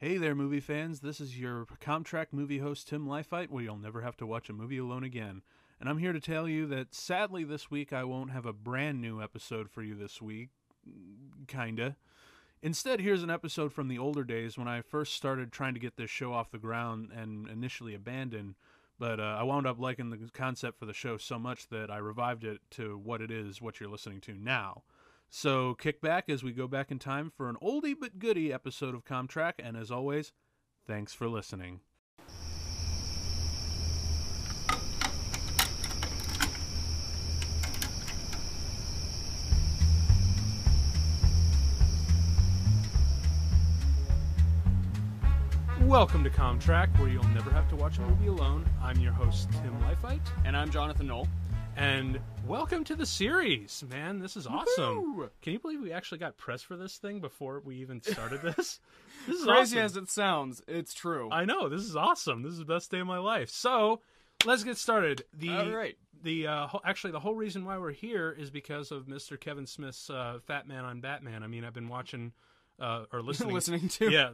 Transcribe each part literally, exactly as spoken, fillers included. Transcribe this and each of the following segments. Hey there, movie fans. This is your ComTrack movie host, Tim Lifite, where you'll never have to watch a movie alone again. And I'm here to tell you that, sadly, this week I won't have a brand new episode for you this week. Kinda. Instead, here's an episode from the older days when I first started trying to get this show off the ground and initially abandoned, but uh, I wound up liking the concept for the show so much that I revived it to what it is, what you're listening to now. So kick back as we go back in time for an oldie but goodie episode of ComTrack, and as always, thanks for listening. Welcome to ComTrack, where you'll never have to watch a movie alone. I'm your host, Tim Lifite. And I'm Jonathan Knoll. And welcome to the series, man. This is awesome. Woo-hoo! Can you believe we actually got press for this thing before we even started this? This is crazy awesome. As it sounds, it's true. I know. This is awesome. This is the best day of my life. So let's get started. The, All right. The, uh, actually, the whole reason why we're here is because of Mister Kevin Smith's uh, Fat Man on Batman. I mean, I've been watching... Uh, or listening, listening to yeah,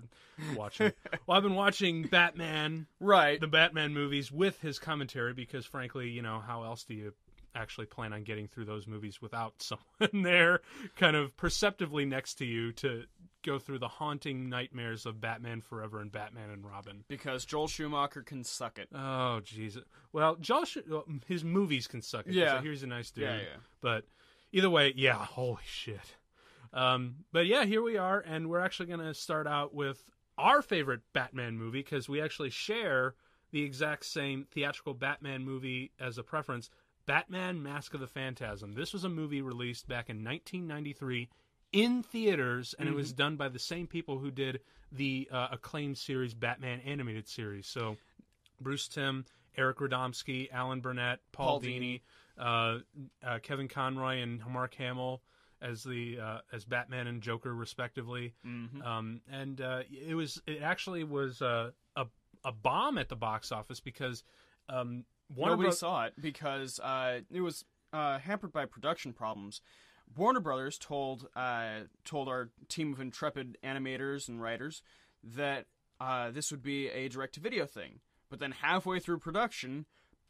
watching. Well, I've been watching Batman, right? The Batman movies with his commentary because, frankly, you know, how else do you actually plan on getting through those movies without someone there, kind of perceptively next to you to go through the haunting nightmares of Batman Forever and Batman and Robin? Because Joel Schumacher can suck it. Oh, Jesus. Well, Joel, Sch- well, his movies can suck it. Yeah, so here's a nice dude. Yeah, yeah. But either way, yeah. Holy shit. Um, but yeah, here we are, and we're actually going to start out with our favorite Batman movie, because we actually share the exact same theatrical Batman movie as a preference, Batman: Mask of the Phantasm. This was a movie released back in nineteen ninety-three in theaters, and mm-hmm. it was done by the same people who did the uh, acclaimed series Batman Animated Series. So Bruce Timm, Eric Radomski, Alan Burnett, Paul, Paul Dini, Dini. Uh, uh, Kevin Conroy, and Mark Hamill. As the uh, as Batman and Joker respectively, mm-hmm. um, and uh, it was it actually was uh, a a bomb at the box office because um, Warner nobody Bro- saw it because uh, it was uh, hampered by production problems. Warner Brothers told uh, told our team of intrepid animators and writers that uh, this would be a direct-to-video thing, but then halfway through production,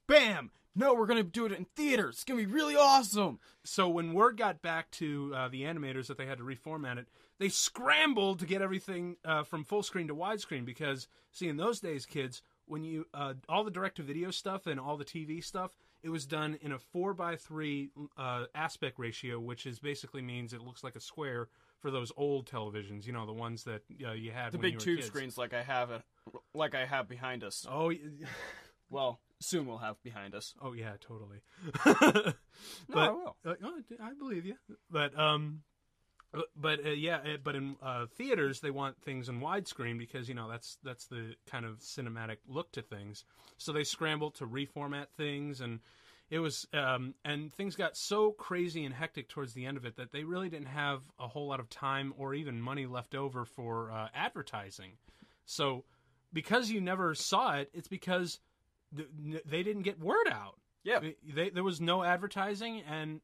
bam! No, we're going to do it in theaters. It's going to be really awesome. So when word got back to uh, the animators that they had to reformat it, they scrambled to get everything uh, from full screen to widescreen because, see, in those days, kids, when you uh, all the direct-to-video stuff and all the T V stuff, it was done in a four by three uh, aspect ratio, which is basically means it looks like a square for those old televisions, you know, the ones that uh, you had the when you were kids. The big tube screens like I have it, like I have behind us. Oh, well... Soon we'll have behind us. Oh yeah, totally. But, no, I will. Uh, I believe you. But um, but uh, yeah, but in uh, theaters they want things in widescreen because you know that's that's the kind of cinematic look to things. So they scrambled to reformat things, and it was um, and things got so crazy and hectic towards the end of it that they really didn't have a whole lot of time or even money left over for uh, advertising. So because you never saw it, it's because they didn't get word out. Yeah, they, there was no advertising, and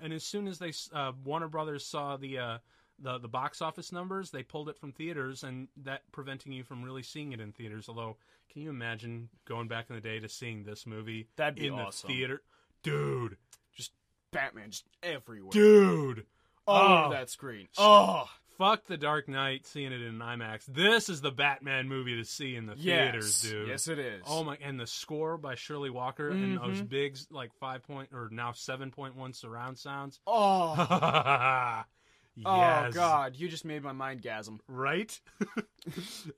and as soon as they uh, Warner Brothers saw the uh, the the box office numbers, they pulled it from theaters, and that preventing you from really seeing it in theaters. Although, can you imagine going back in the day to seeing this movie That'd be in awesome. The theater, dude? Just Batman, just everywhere, dude. Oh, oh that screen. Oh. Fuck the Dark Knight, seeing it in IMAX. This is the Batman movie to see in the yes. theaters, dude. Yes, it is. Oh my! And the score by Shirley Walker mm-hmm. and those big, like five point or now seven point one surround sounds. Oh, yes. Oh God! You just made my mind gasm. Right?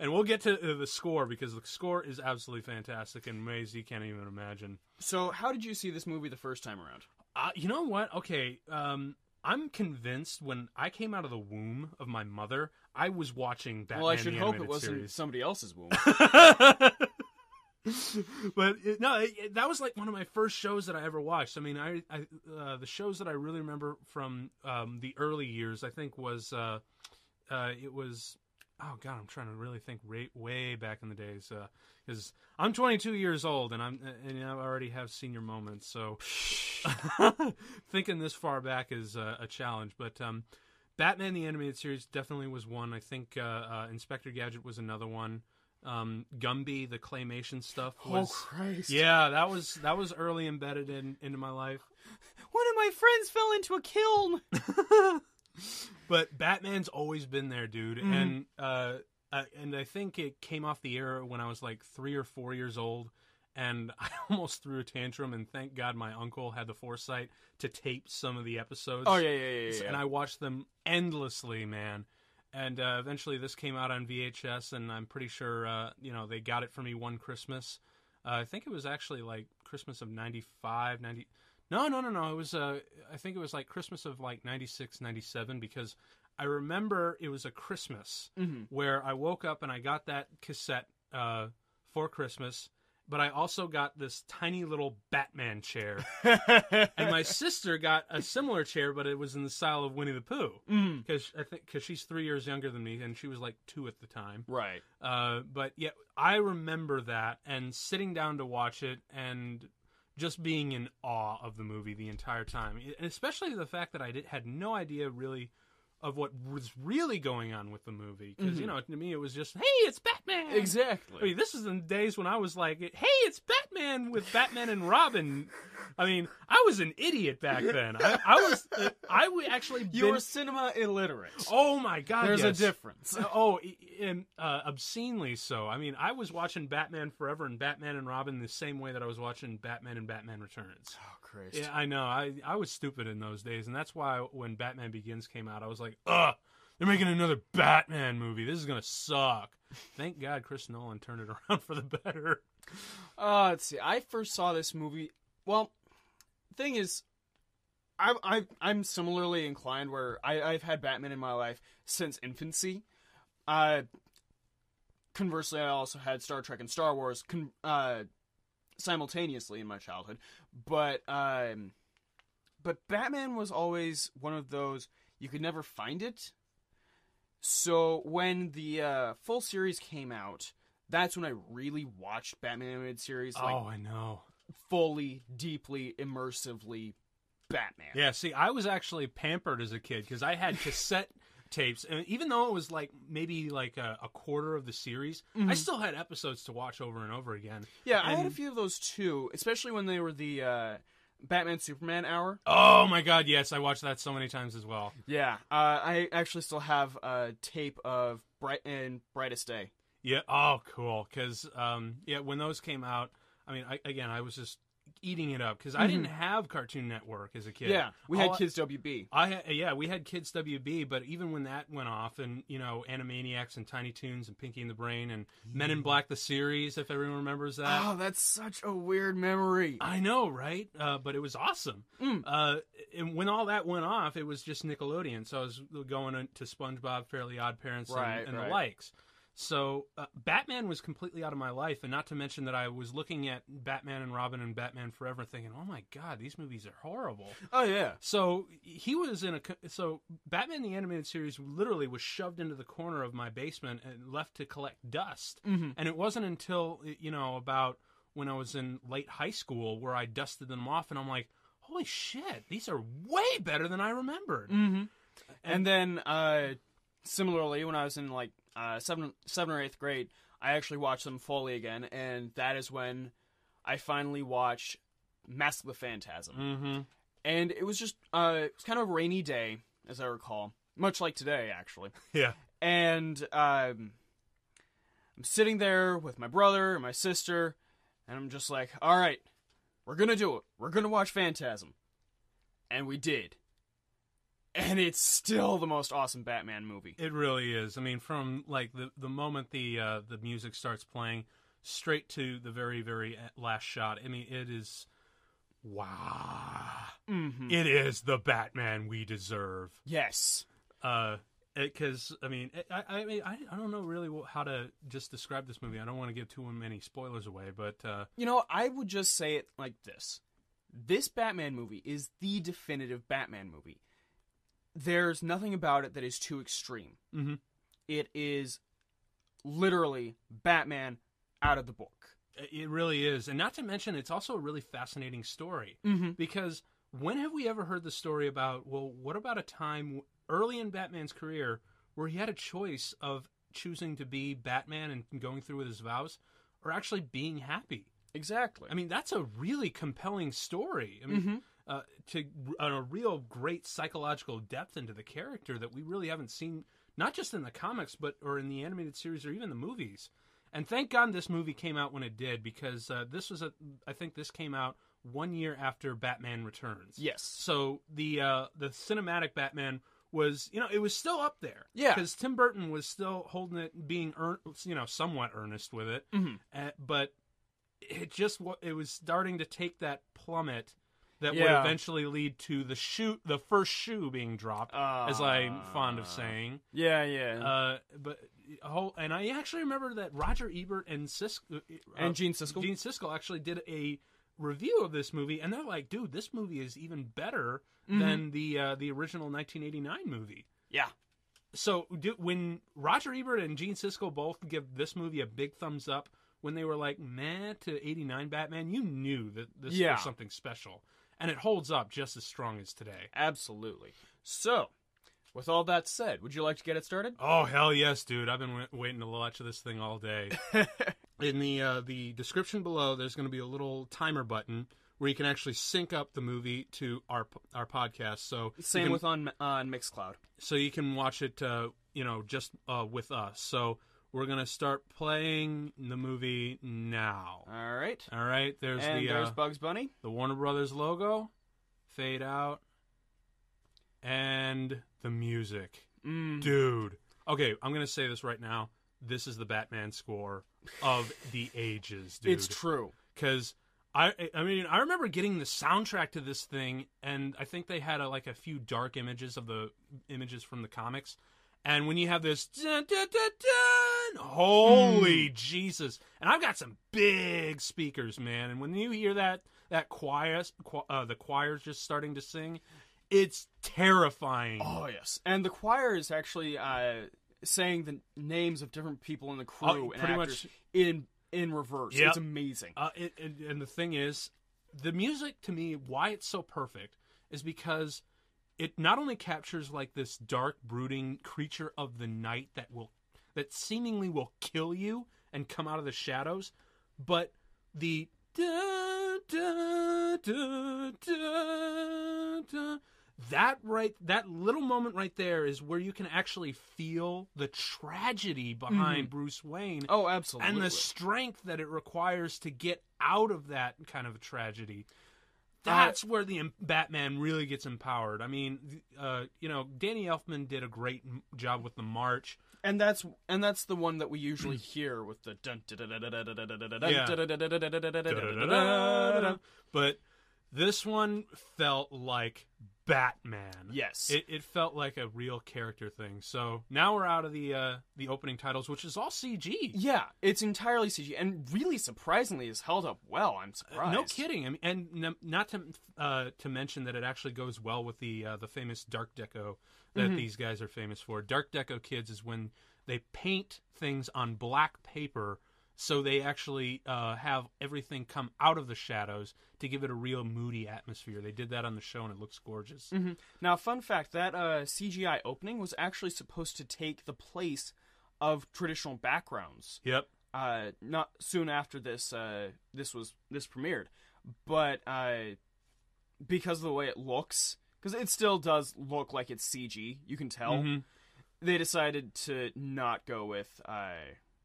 And we'll get to the score because the score is absolutely fantastic and ways you can't even imagine. So, how did you see this movie the first time around? Uh, you know what? Okay. Um, I'm convinced when I came out of the womb of my mother, I was watching Batman. Well, I should hope it wasn't series. Somebody else's womb. But it, no, it, it, that was like one of my first shows that I ever watched. I mean, I, I uh, the shows that I really remember from um, the early years, I think was uh, uh, it was oh god, I'm trying to really think way, way back in the days because uh, I'm twenty-two years old and I'm and I already have senior moments, so. Thinking this far back is uh, a challenge, but um, Batman the Animated Series definitely was one. I think uh, uh, Inspector Gadget was another one. Um, Gumby, the claymation stuff. Was, oh Christ! Yeah, that was that was early embedded in into my life. One of my friends fell into a kiln. But Batman's always been there, dude. Mm. And uh, I, and I think it came off the air when I was like three or four years old, and I almost threw a tantrum. And thank God my uncle had the foresight to tape some of the episodes. Oh yeah, yeah, yeah. yeah. And I watched them endlessly, man. And uh, eventually this came out on V H S, and I'm pretty sure, uh, you know, they got it for me one Christmas. Uh, I think it was actually, like, Christmas of ninety-five, ninety... No, no, no, no. It was, uh, I think it was, like, Christmas of, like, ninety-six, ninety-seven, because I remember it was a Christmas mm-hmm. where I woke up and I got that cassette uh, for Christmas, but I also got this tiny little Batman chair. And my sister got a similar chair, but it was in the style of Winnie the Pooh. Because mm. I think because she's three years younger than me, and she was like two at the time. Right. Uh, but yeah, I remember that, and sitting down to watch it, and just being in awe of the movie the entire time. And especially the fact that I did, had no idea really of what was really going on with the movie. Because, mm-hmm. you know, to me it was just, hey, it's Batman! Exactly. I mean, this is in the days when I was like, hey, it's Batman with Batman and Robin. I mean, I was an idiot back then. I, I was, I would actually been... You were cinema illiterate. Oh, my God, There's yes. a difference. Oh, and uh, obscenely so. I mean, I was watching Batman Forever and Batman and Robin the same way that I was watching Batman and Batman Returns. Oh, Christ. Yeah, I know. I, I was stupid in those days, and that's why when Batman Begins came out, I was like, ugh, they're making another Batman movie. This is going to suck. Thank God Chris Nolan turned it around for the better. Uh, let's see. I first saw this movie. Well, thing is, I, I, I'm similarly inclined where I, I've had Batman in my life since infancy. Uh, conversely, I also had Star Trek and Star Wars con- uh, simultaneously in my childhood. But, um, but Batman was always one of those... You could never find it. So when the uh, full series came out, that's when I really watched Batman Animated Series. Like, oh, I know. Fully, deeply, immersively Batman. Yeah, see, I was actually pampered as a kid because I had cassette tapes. And even though it was like maybe like a, a quarter of the series, mm-hmm. I still had episodes to watch over and over again. Yeah, and... I had a few of those too, especially when they were the... Uh, Batman Superman Hour. Oh my God, yes, I watched that so many times as well. Yeah, uh, I actually still have a tape of Bright and Brightest Day. Yeah, oh cool, because um, yeah, when those came out, I mean, I, again, I was just eating it up because I mm-hmm. didn't have Cartoon Network as a kid. Yeah, we had All, Kids W B. I yeah, we had Kids W B, but even when that went off, and you know, Animaniacs and Tiny Toons and Pinky and the Brain and yeah. Men in Black the series, if everyone remembers that. Oh, that's such a weird memory. I know, right? Uh, but it was awesome. Mm. Uh, and when all that went off, it was just Nickelodeon. So I was going to SpongeBob, Fairly Odd Parents, right, and, and right. the likes. So uh, Batman was completely out of my life, and not to mention that I was looking at Batman and Robin and Batman Forever thinking, oh my God, these movies are horrible. Oh yeah. So he was in a, so Batman the Animated Series literally was shoved into the corner of my basement and left to collect dust. Mm-hmm. And it wasn't until, you know, about when I was in late high school where I dusted them off and I'm like, holy shit, these are way better than I remembered. Mm-hmm. And, and then uh, similarly, when I was in like, Uh, seven, seven or eighth grade, I actually watched them fully again, and that is when I finally watched Mask of the Phantasm. Mm-hmm. And it was just, uh, it was kind of a rainy day, as I recall, much like today, actually. Yeah. And um, I'm sitting there with my brother and my sister, and I'm just like, all right, we're gonna do it. We're gonna watch Phantasm. And we did. And it's still the most awesome Batman movie. It really is. I mean, from like the the moment the uh, the music starts playing, straight to the very very last shot. I mean, it is wow. Mm-hmm. It is the Batman we deserve. Yes. Uh, because I mean, it, I I mean, I, I don't know really how to just describe this movie. I don't want to give too many spoilers away, but uh, you know, I would just say it like this: this Batman movie is the definitive Batman movie. There's nothing about it that is too extreme. Mm-hmm. It is literally Batman out of the book. It really is. And not to mention, it's also a really fascinating story. Mm-hmm. Because when have we ever heard the story about, well, what about a time early in Batman's career where he had a choice of choosing to be Batman and going through with his vows or actually being happy. Exactly. I mean, that's a really compelling story. I mean, mm-hmm. uh, to uh, a real great psychological depth into the character that we really haven't seen, not just in the comics, but or in the animated series or even the movies. And thank God this movie came out when it did, because uh, this was a, I think this came out one year after Batman Returns. Yes. So the uh, the cinematic Batman was, you know, it was still up there. Yeah. Because Tim Burton was still holding it, being, earn, you know, somewhat earnest with it. Mm-hmm. Uh, but it just, it was starting to take that plummet that yeah. would eventually lead to the shoe, the first shoe being dropped, uh, as I'm fond of saying. Yeah, yeah. Uh, but a whole, and I actually remember that Roger Ebert and Sis uh, and Gene Siskel, Gene Siskel actually did a review of this movie, and they're like, "Dude, this movie is even better mm-hmm. than the uh, the original nineteen eighty-nine movie." Yeah. So do, when Roger Ebert and Gene Siskel both give this movie a big thumbs up, when they were like, meh, to eighty-nine Batman, you knew that this yeah. was something special. And it holds up just as strong as today. Absolutely. So, with all that said, would you like to get it started? Oh, hell yes, dude. I've been w- waiting to watch this thing all day. In the uh, the description below, there's going to be a little timer button where you can actually sync up the movie to our our podcast. So Same can, with on, on Mixcloud. So you can watch it, uh, you know, just uh, with us. So... we're going to start playing the movie now. All right. All right. There's and the there's uh, Bugs Bunny. The Warner Brothers logo. Fade out. And the music. Mm. Dude. Okay, I'm going to say this right now. This is the Batman score of the ages, dude. It's true. Because, I I mean, I remember getting the soundtrack to this thing, and I think they had a, like a few dark images of the images from the comics. And when you have this, dun, dun, dun, dun, holy mm. Jesus. And I've got some big speakers, man. And when you hear that, that choir, uh, the choir's just starting to sing, it's terrifying. Oh, yes. And the choir is actually uh, saying the names of different people in the crew oh, and actors much. in in reverse. Yep. It's amazing. Uh, it, it, and the thing is, the music to me, why it's so perfect is because... it not only captures like this dark, brooding creature of the night that will, that seemingly will kill you and come out of the shadows, but the da, da, da, da, da, that right, that little moment right there is where you can actually feel the tragedy behind mm-hmm. Bruce Wayne. Oh, absolutely, and the strength that it requires to get out of that kind of a tragedy. That's where the Batman really gets empowered. I mean, uh, you know, Danny Elfman did a great job with the march, and that's and that's the one that we usually hear with the dun da da da da da da da da da. But this one felt like Batman. Yes, it, it felt like a real character thing. So now we're out of the uh, the opening titles, which is all C G. Yeah, it's entirely C G, and really surprisingly, is held up well. I'm surprised. Uh, no kidding. I mean, and n- not to uh, to mention that it actually goes well with the uh, the famous Art Deco that mm-hmm. these guys are famous for. Art Deco kids is when they paint things on black paper, so they actually uh, have everything come out of the shadows to give it a real moody atmosphere. They did that on the show, and it looks gorgeous. Mm-hmm. Now, fun fact, that uh, C G I opening was actually supposed to take the place of traditional backgrounds. Yep. Uh, not soon after this, uh, this was this premiered, but uh, because of the way it looks, because it still does look like it's C G, you can tell. Mm-hmm. They decided to not go with. Uh,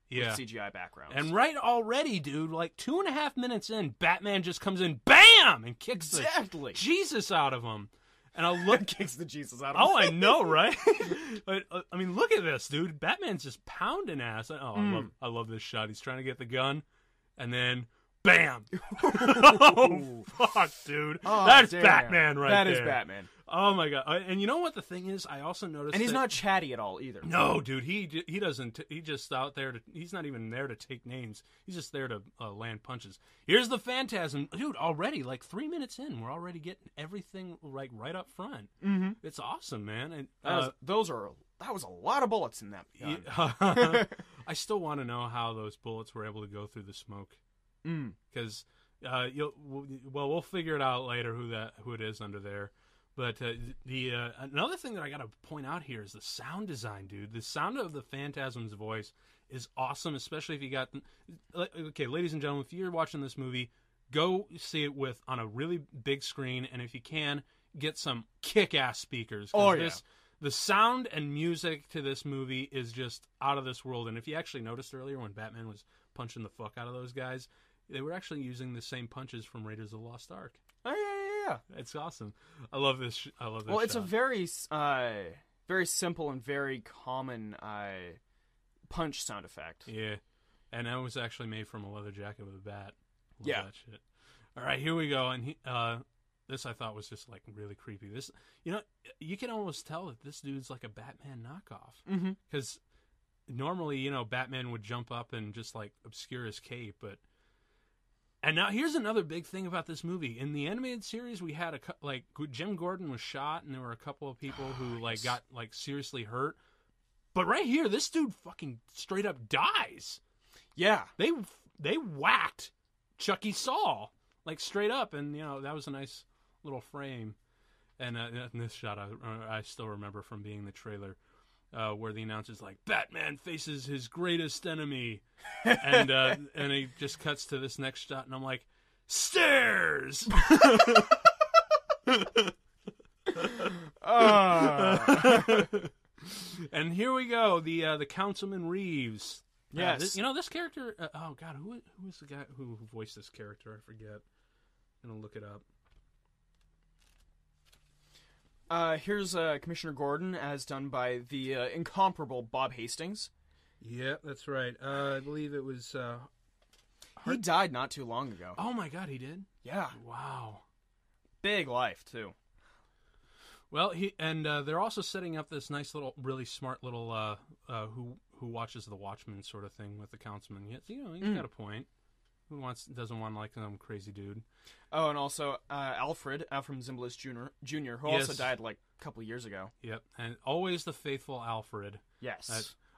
Yeah. With C G I backgrounds. And right already, dude, like two and a half minutes in, Batman just comes in, BAM! And kicks exactly. the Jesus out of him. And I look. Kicks the Jesus out of him. Oh, I know, right? But, uh, I mean, look at this, dude. Batman's just pounding ass. Oh, mm. I, love, I love this shot. He's trying to get the gun. And then, BAM! Oh, fuck, dude. Oh, that's damn. Batman right that there. That is Batman. Oh, my God. And you know what the thing is? I also noticed And he's that, not chatty at all, either. No, dude. He he doesn't. He just out there. To, he's not even there to take names. He's just there to uh, land punches. Here's the Phantasm. Dude, already, like, three minutes in, we're already getting everything, like, right up front. Mm-hmm. It's awesome, man. And uh, was, those are... That was a lot of bullets in that gun. Yeah, I still want to know how those bullets were able to go through the smoke. Because, mm. uh, you'll well, we'll figure it out later who that who it is under there. But uh, the uh, another thing that I got to point out here is the sound design, dude. The sound of the Phantasm's voice is awesome, especially if you got... Okay, ladies and gentlemen, if you're watching this movie, go see it with on a really big screen, and if you can, get some kick-ass speakers. Oh, yeah. This, the sound and music to this movie is just out of this world. And if you actually noticed earlier when Batman was punching the fuck out of those guys, they were actually using the same punches from Raiders of the Lost Ark. Oh, yeah, yeah. Yeah, it's awesome. I love this. Sh- I love this. Well, it's shot. a very, uh, very simple and very common uh, punch sound effect. Yeah, and that was actually made from a leather jacket with a bat. Love yeah. That shit. All right, here we go. And he, uh, this I thought was just like really creepy. This, you know, you can almost tell that this dude's like a Batman knockoff because mm-hmm. normally, you know, Batman would jump up and just like obscure his cape, but. And now here's another big thing about this movie. In the animated series, we had a like Jim Gordon was shot, and there were a couple of people who like got like seriously hurt. But right here, this dude fucking straight up dies. Yeah, they they whacked Chucky Saul like straight up, and you know that was a nice little frame. And uh, in this shot, I, I still remember from being the trailer. Uh, where the announcer's like, Batman faces his greatest enemy. and uh, and he just cuts to this next shot, and I'm like, stairs! uh. And here we go, the uh, the Councilman Reeves. Yes. Uh, this, you know, this character, uh, oh God, who who was the guy who voiced this character? I forget. I'm going to look it up. Uh, here's uh, Commissioner Gordon, as done by the uh, incomparable Bob Hastings. Yeah, that's right. Uh, I believe it was... Uh, Hart- he died not too long ago. Oh, my God, he did? Yeah. Wow. Big life, too. Well, he and uh, they're also setting up this nice little, really smart little uh, uh, who who watches the Watchmen sort of thing with the councilman. You know, he's mm. got a point. Who wants doesn't want like some crazy dude? Oh, and also uh, Alfred, Alfred Zimbalist Junior, Junior, who yes. also died like a couple years ago. Yep, and always the faithful Alfred. Yes.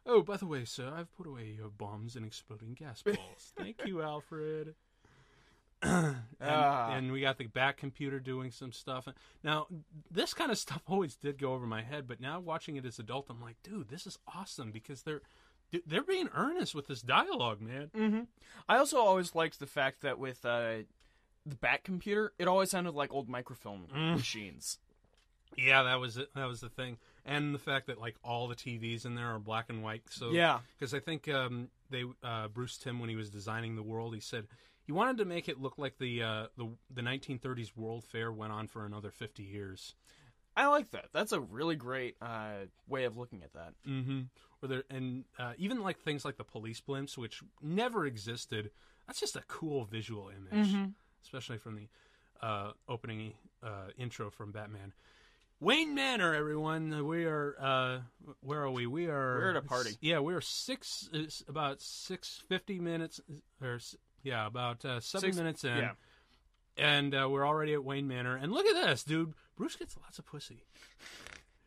Uh, oh, by the way, sir, I've put away your bombs and exploding gas balls. Thank you, Alfred. and, uh. and we got the back computer doing some stuff. Now, this kind of stuff always did go over my head, but now watching it as an adult, I'm like, dude, this is awesome because they're. They're being earnest with this dialogue, man. Mm-hmm. I also always liked the fact that with uh, the Bat computer, it always sounded like old microfilm mm. machines. Yeah, that was it. That was the thing, and the fact that like all the T Vs in there are black and white. So yeah, because I think um, they uh, Bruce Timm, when he was designing the world, he said he wanted to make it look like the uh, the the nineteen thirties World Fair went on for another fifty years. I like that. That's a really great uh, way of looking at that. Mm-hmm. Where there, and uh, even like things like the police blimps, which never existed. That's just a cool visual image, mm-hmm. especially from the uh, opening uh, intro from Batman. Wayne Manor, everyone. We are. Uh, where are we? We are. We're at a party. Yeah, we are six. About six fifty minutes, or yeah, about uh, seven six, minutes in. Yeah. And uh, we're already at Wayne Manor. And look at this, dude. Bruce gets lots of pussy.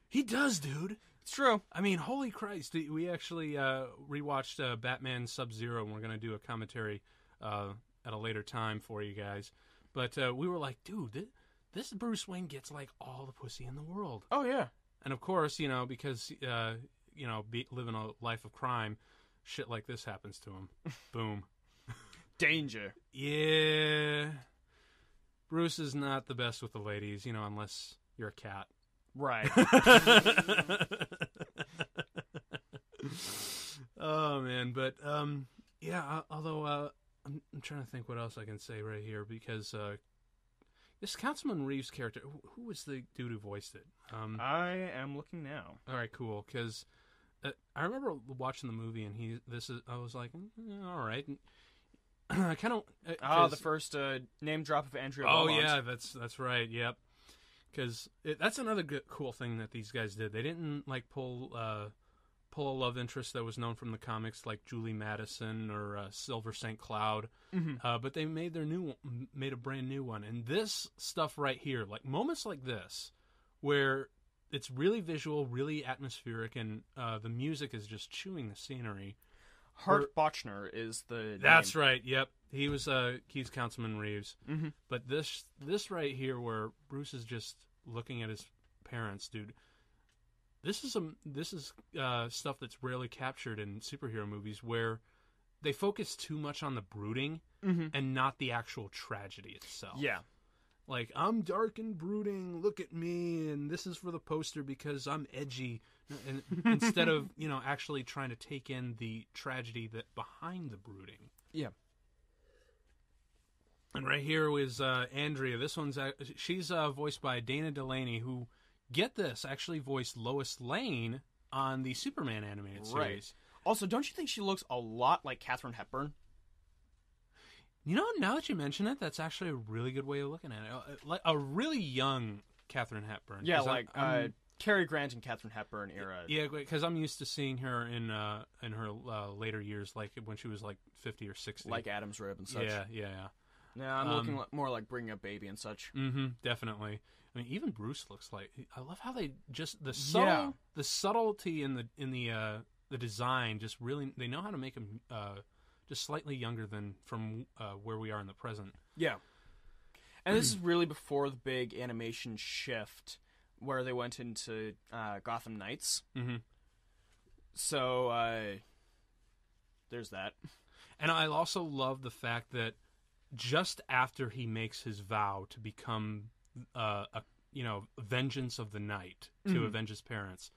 He does, dude. It's true. I mean, holy Christ. We actually uh, rewatched uh, Batman Sub-Zero, and we're going to do a commentary uh, at a later time for you guys. But uh, we were like, dude, this Bruce Wayne gets, like, all the pussy in the world. Oh, yeah. And, of course, you know, because, uh, you know, be, living a life of crime, shit like this happens to him. Boom. Danger. Yeah. Bruce is not the best with the ladies, you know, unless you're a cat. Right. Oh, man. But, um, yeah, although uh, I'm, I'm trying to think what else I can say right here because uh, this Councilman Reeves character, who, who was the dude who voiced it? Um, I am looking now. All right, cool, because uh, I remember watching the movie and he. This is I was like, mm, all right, and, I kind of uh, oh the first uh, name drop of Andrea Beaumont. Oh yeah, that's that's right. Yep, because that's another good, cool thing that these guys did. They didn't like pull uh, pull a love interest that was known from the comics, like Julie Madison or uh, Silver Saint Cloud. Mm-hmm. Uh, but they made their new made a brand new one. And this stuff right here, like moments like this, where it's really visual, really atmospheric, and uh, the music is just chewing the scenery. Hart Bochner is the name. That's right. Yep, he was. Uh, he's Councilman Reeves. Mm-hmm. But this, this right here, where Bruce is just looking at his parents, dude. This is some this is uh, stuff that's rarely captured in superhero movies, where they focus too much on the brooding mm-hmm. and not the actual tragedy itself. Yeah. Like, I'm dark and brooding, look at me, and this is for the poster because I'm edgy. And instead of, you know, actually trying to take in the tragedy that behind the brooding. Yeah. And right here is uh, Andrea. This one's, she's uh, voiced by Dana Delaney, who, get this, actually voiced Lois Lane on the Superman animated series. Right. Also, don't you think she looks a lot like Katharine Hepburn? You know, now that you mention it, that's actually a really good way of looking at it. Like a really young Katharine Hepburn. Yeah, like I'm, uh, Cary Grant and Katharine Hepburn era. Yeah, because I'm used to seeing her in uh, in her uh, later years, like when she was like fifty or sixty. Like Adam's Rib and such. Yeah, yeah, yeah. Yeah, I'm um, looking more like Bringing Up Baby and such. Mm-hmm, definitely. I mean, even Bruce looks like. I love how they just the subtle, yeah. the subtlety in the in the uh, the design. Just really, they know how to make him uh, just slightly younger than from uh, where we are in the present. Yeah, and this is really before the big animation shift where they went into uh, Gotham Knights. Mm-hmm. So uh, there's that, and I also love the fact that. Just after he makes his vow to become, uh, a you know, vengeance of the night to mm-hmm. avenge his parents,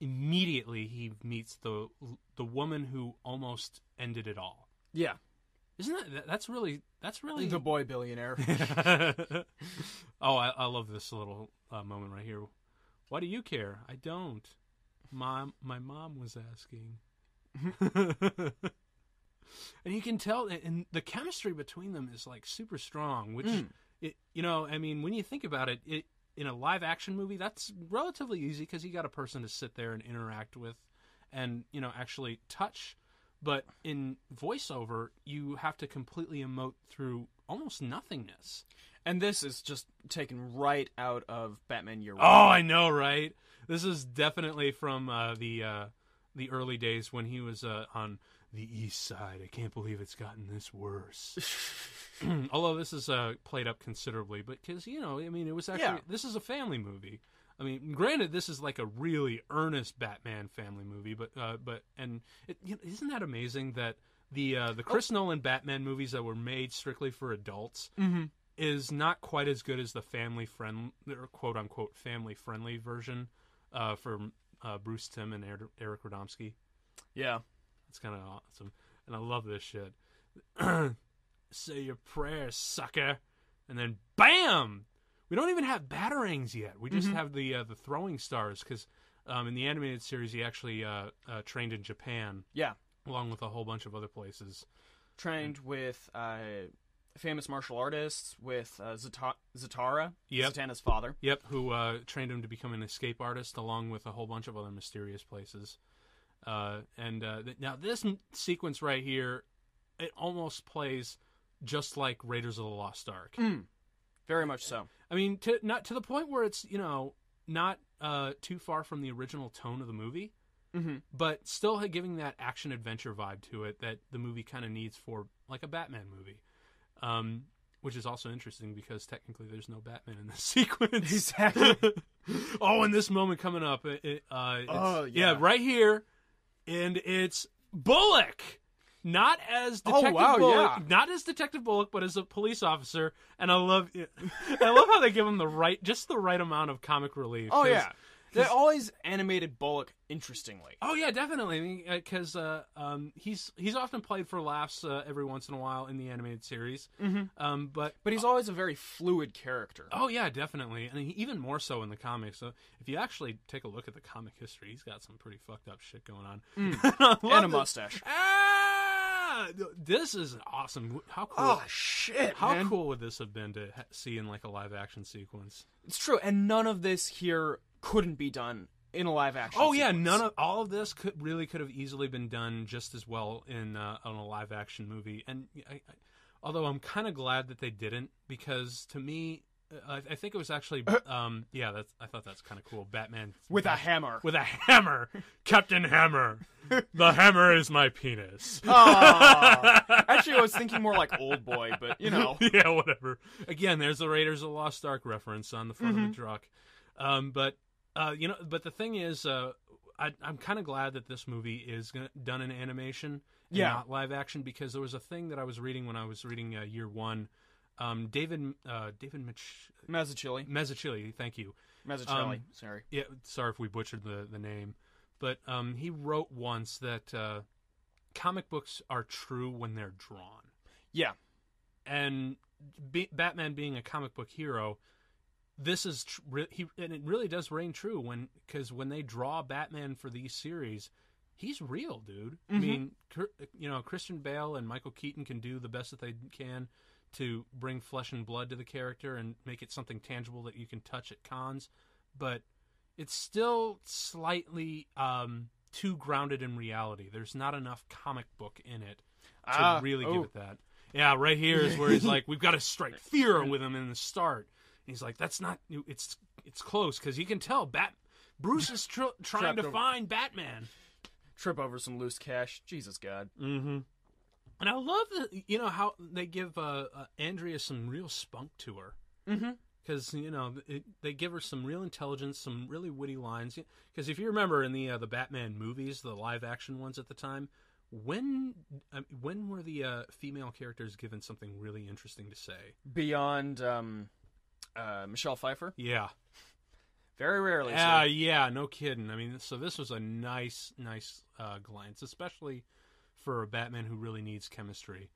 immediately he meets the the woman who almost ended it all. Yeah, isn't that that's really that's really the boy billionaire? Oh, I, I love this little uh, moment right here. Why do you care? I don't. Mom, my mom was asking. And you can tell, and the chemistry between them is like super strong, which, mm. it, you know, I mean, when you think about it, it in a live action movie, that's relatively easy because you got a person to sit there and interact with and, you know, actually touch. But in voiceover, you have to completely emote through almost nothingness. And this is just taken right out of Batman Year One. Oh, I know, right? This is definitely from uh, the, uh, the early days when he was uh, on... the East Side. I can't believe it's gotten this worse. Although this is uh, played up considerably, but because you know, I mean, it was actually yeah. this is a family movie. I mean, granted, this is like a really earnest Batman family movie, but uh, but and it, you know, isn't that amazing that the uh, the Chris oh. Nolan Batman movies that were made strictly for adults mm-hmm. is not quite as good as the family friend or quote unquote family friendly version uh, for uh, Bruce Timm and Eric Radomski. Yeah. It's kind of awesome, and I love this shit. Say your prayers, sucker, and then bam! We don't even have batarangs yet. We just mm-hmm. have the uh, the throwing stars because um, in the animated series, he actually uh, uh, trained in Japan. Yeah, along with a whole bunch of other places. Trained and, with uh, famous martial artists, with uh, Zata- Zatara, yep. Zatanna's father. Yep, who uh, trained him to become an escape artist, along with a whole bunch of other mysterious places. Uh, and uh, th- now this m- sequence right here, it almost plays just like Raiders of the Lost Ark. Mm, very much so. I mean, to, not to the point where it's, you know, not uh, too far from the original tone of the movie, mm-hmm. but still giving that action-adventure vibe to it that the movie kind of needs for, like, a Batman movie. Um, which is also interesting because technically there's no Batman in this sequence. Exactly. Oh, and this moment coming up. It, it, uh, it's, oh, yeah. Yeah, right here. And it's Bullock, not as Detective oh, wow, Bullock, yeah. not as Detective Bullock, but as a police officer. And I love, I love how they give him the right, just the right amount of comic relief. Oh yeah, they always animated Bullock interestingly. Oh yeah, definitely, because uh, um, he's he's often played for laughs uh, every once in a while in the animated series. Mm-hmm. Um, but but he's always a very fluid character. Oh yeah, definitely, and he, even more so in the comics. So if you actually take a look at the comic history, he's got some pretty fucked up shit going on, mm. and a mustache. Ah, this is awesome. How cool? Oh shit! How man. cool would this have been to ha- see in like a live action sequence? It's true, and none of this here couldn't be done. In a live action. Oh yeah, sequence. none of all of this could really could have easily been done just as well in uh, on a live action movie. And I, I, although I'm kind of glad that they didn't, because to me, I, I think it was actually, um, yeah, that's, I thought that's kind of cool. Batman with Bat- a hammer, with a hammer, Captain Hammer. The hammer is my penis. Actually, I was thinking more like Old Boy, but you know, yeah, whatever. Again, there's the Raiders of the Lost Ark reference on the front mm-hmm. of the truck. Um, but uh, you know, but the thing is, uh, I, I'm kind of glad that this movie is gonna, done in animation, and yeah. not live action, because there was a thing that I was reading when I was reading uh, Year One. Um, David, uh, David Mich- Mazzucchelli. Mazzucchelli, thank you. Mazzucchelli, um, sorry. Yeah, sorry if we butchered the, the name. But um, he wrote once that uh, comic books are true when they're drawn. Yeah. And be- Batman being a comic book hero, this is tr- re- he, and it really does ring true when because when they draw Batman for these series, he's real, dude. Mm-hmm. I mean, you know, Christian Bale and Michael Keaton can do the best that they can to bring flesh and blood to the character and make it something tangible that you can touch at cons, but it's still slightly um, too grounded in reality. There's not enough comic book in it to ah, really oh. give it that. Yeah, right here is where he's like, we've got to strike fear with him in the start. And he's like, that's not, it's it's close, because you can tell Bat- Bruce is tr- trying to over. find Batman. Trip over some loose cash. Jesus, God. Mm-hmm. And I love the, you know, how they give uh, uh, Andrea some real spunk to her. Mm-hmm. Because, you know, it, they give her some real intelligence, some really witty lines. Because if you remember in the uh, the Batman movies, the live-action ones at the time, when uh, when were the uh, female characters given something really interesting to say? Beyond um, uh, Michelle Pfeiffer? Yeah. Very rarely. Uh, so. Yeah, no kidding. I mean, so this was a nice, nice uh, glance, especially for a Batman who really needs chemistry.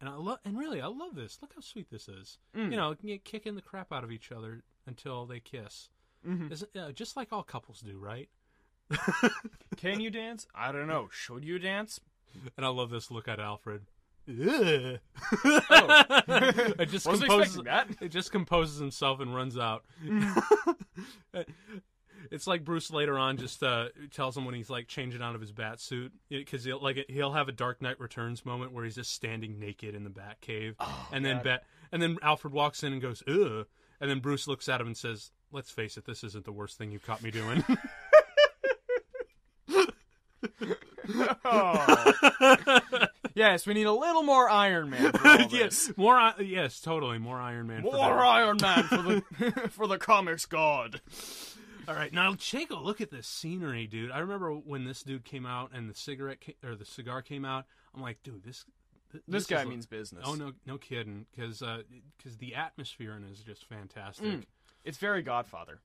And I love, and really, I love this. Look how sweet this is. Mm. You know, kicking the crap out of each other until they kiss. Mm-hmm. Is it, uh, just like all couples do, right? Can you dance? I don't know. Should you dance? And I love this look at Alfred. Ugh. Oh. It just Wasn't composes, expecting that. It just composes himself and runs out. It's like Bruce later on just uh, tells him when he's like changing out of his bat suit, because he'll like he'll have a Dark Knight Returns moment where he's just standing naked in the bat cave, oh, and God. then bat and then Alfred walks in and goes ugh, and then Bruce looks at him and says, "Let's face it, this isn't the worst thing you caught me doing." Oh. Yes, we need a little more Iron Man for all this. Yes, more yes, totally more Iron Man. More for Iron Man for the for the comics god. All right, now take a look at this scenery, dude. I remember when this dude came out and the cigarette ca- or the cigar came out. I'm like, dude, this th- this, this guy means like, business. Oh no, no kidding, because uh, because the atmosphere in it is just fantastic. Mm. It's very Godfather.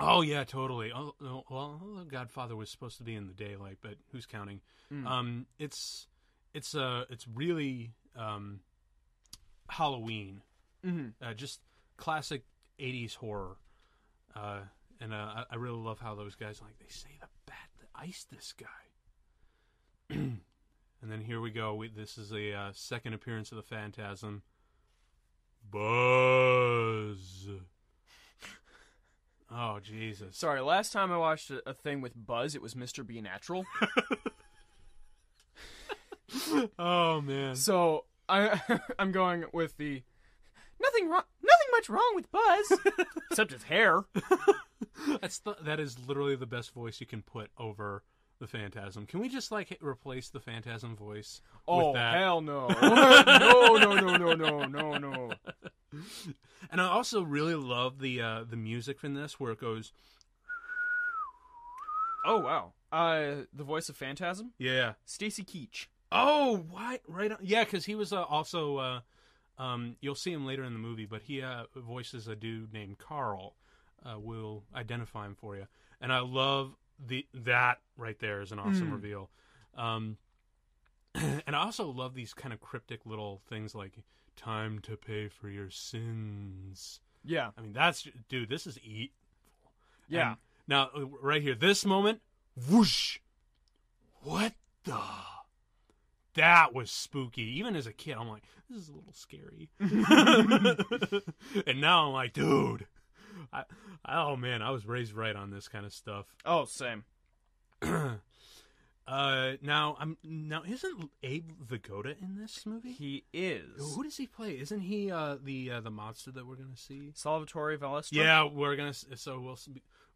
Oh yeah, totally. Oh, oh, well, Godfather was supposed to be in the daylight, but who's counting? Mm. Um, it's it's uh it's really um, Halloween, mm-hmm. uh, just classic eighties horror. Uh, And uh, I really love how those guys, like, they say the bat that iced this guy. And then here we go. We, this is the uh, second appearance of the Phantasm. Buzz. Oh, Jesus. Sorry, last time I watched a, a thing with Buzz, it was Mister Be Natural. Oh, man. So I, I'm going with the nothing wrong. Nothing much wrong with Buzz, except his hair. That's the, that is literally the best voice you can put over the Phantasm. Can we just like hit, replace the Phantasm voice? Oh with that? Hell no! no no no no no no no. And I also really love the uh, the music from this, where it goes. Oh wow! Uh, the voice of Phantasm. Yeah. Stacy Keach. Oh, why? Right on. Yeah, because he was uh, also. Uh, Um, you'll see him later in the movie, but he uh, voices a dude named Carl. Uh, we'll identify him for you. And I love the that right there is an awesome mm. reveal. Um, and I also love these kind of cryptic little things like time to pay for your sins. Yeah. I mean, that's, dude, this is evil. Yeah. And now, right here, this moment, whoosh. What the... That was spooky. Even as a kid, I'm like, this is a little scary. And now I'm like, dude. I, oh, man, I was raised right on this kind of stuff. Oh, same. Uh, now I'm now isn't Abe Vigoda in this movie? He is. Who does he play? Isn't he uh, the uh, the monster that we're gonna see? Salvatore Valestra. Yeah, we're gonna. So we'll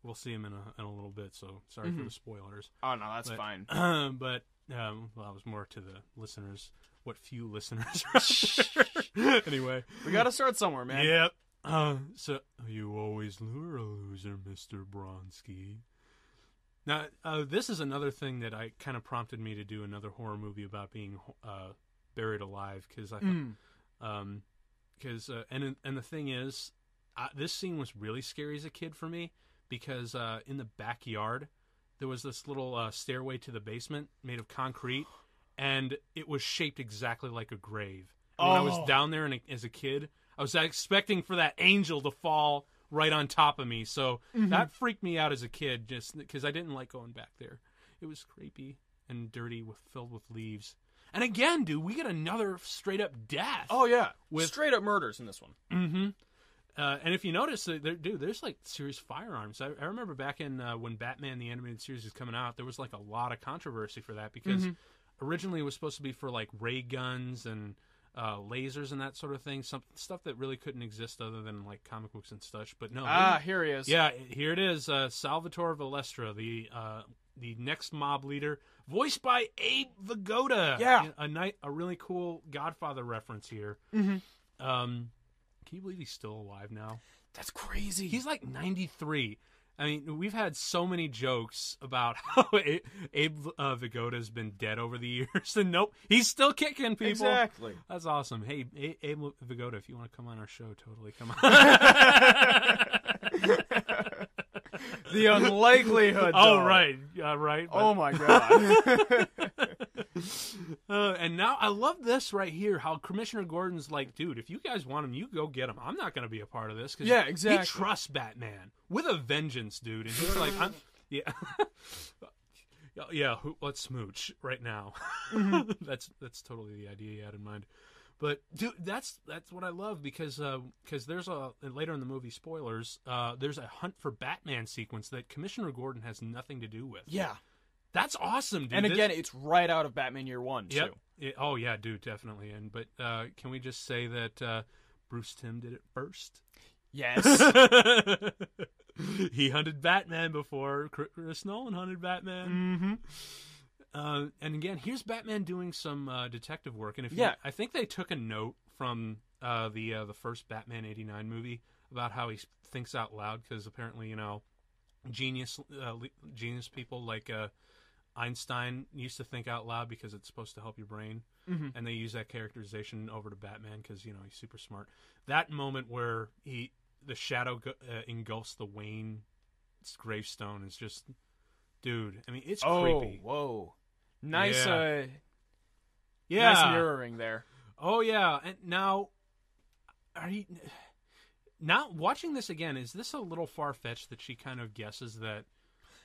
we'll see him in a in a little bit. So sorry mm-hmm. for the spoilers. Oh no, that's but, fine. Um, but um, well, that was more to the listeners. What few listeners are out there. Anyway, we gotta start somewhere, man. Yep. Uh, so you always lure a loser, Mister Bronski. Now, uh, this is another thing that I kind of prompted me to do another horror movie about being uh, buried alive, because I, mm. um, because uh, and and the thing is, I, this scene was really scary as a kid for me because uh, in the backyard there was this little uh, stairway to the basement made of concrete, and it was shaped exactly like a grave. And oh. When I was down there and as a kid, I was expecting for that angel to fall right on top of me. So mm-hmm. that freaked me out as a kid just because I didn't like going back there. It was creepy and dirty, with filled with leaves. And again, dude, we get another straight up death. Oh yeah. With straight up murders in this one. Mm-hmm. Uh, and if you notice, there, dude, there's like serious firearms. I, I remember back in uh, when Batman, the Animated Series was coming out, there was like a lot of controversy for that because mm-hmm. originally it was supposed to be for like ray guns and Uh, lasers and that sort of thing, some stuff that really couldn't exist other than like comic books and such. But no, ah, really, here he is. Yeah, here it is. Uh, Salvatore Valestra, the uh, the next mob leader, voiced by Abe Vigoda. Yeah, a night, a really cool Godfather reference here. Mm-hmm. Um, can you believe he's still alive now? That's crazy. He's like ninety-three. I mean, we've had so many jokes about how Abe uh, Vigoda's been dead over the years, and nope, he's still kicking, people. Exactly. That's awesome. Hey, A- Abe Vigoda, if you want to come on our show, totally come on. The unlikelihood, though. Oh, right. Uh, right. But... Oh, my God. uh, and now I love this right here, how Commissioner Gordon's like, dude, if you guys want him, you go get him. I'm not going to be a part of this. Cause yeah, exactly. He trusts Batman with a vengeance, dude. And he's like, I'm... yeah. yeah, let's smooch right now. Mm-hmm. that's that's totally the idea he had in mind. But dude, that's that's what I love because because uh, there's a later in the movie, spoilers, uh, there's a Hunt for Batman sequence that Commissioner Gordon has nothing to do with. Yeah, that's awesome, dude. And again, this... it's right out of Batman Year One yep. too. It, oh yeah, dude, definitely. And but uh, can we just say that uh, Bruce Timm did it first? Yes. He hunted Batman before Chris Nolan hunted Batman. Mm-hmm. Uh, and again, here's Batman doing some uh, detective work, and if yeah. you, I think they took a note from uh, the uh, the first Batman eighty-nine movie about how he thinks out loud, because apparently, you know, genius uh, genius people like uh, Einstein used to think out loud because it's supposed to help your brain, mm-hmm. and they use that characterization over to Batman because you know he's super smart. That moment where he the shadow go- uh, engulfs the Wayne gravestone is just, dude. I mean, it's oh, creepy. Whoa. Nice, yeah. uh, yeah. nice mirroring there. Oh yeah, and now, are you now watching this again? Is this a little far fetched that she kind of guesses that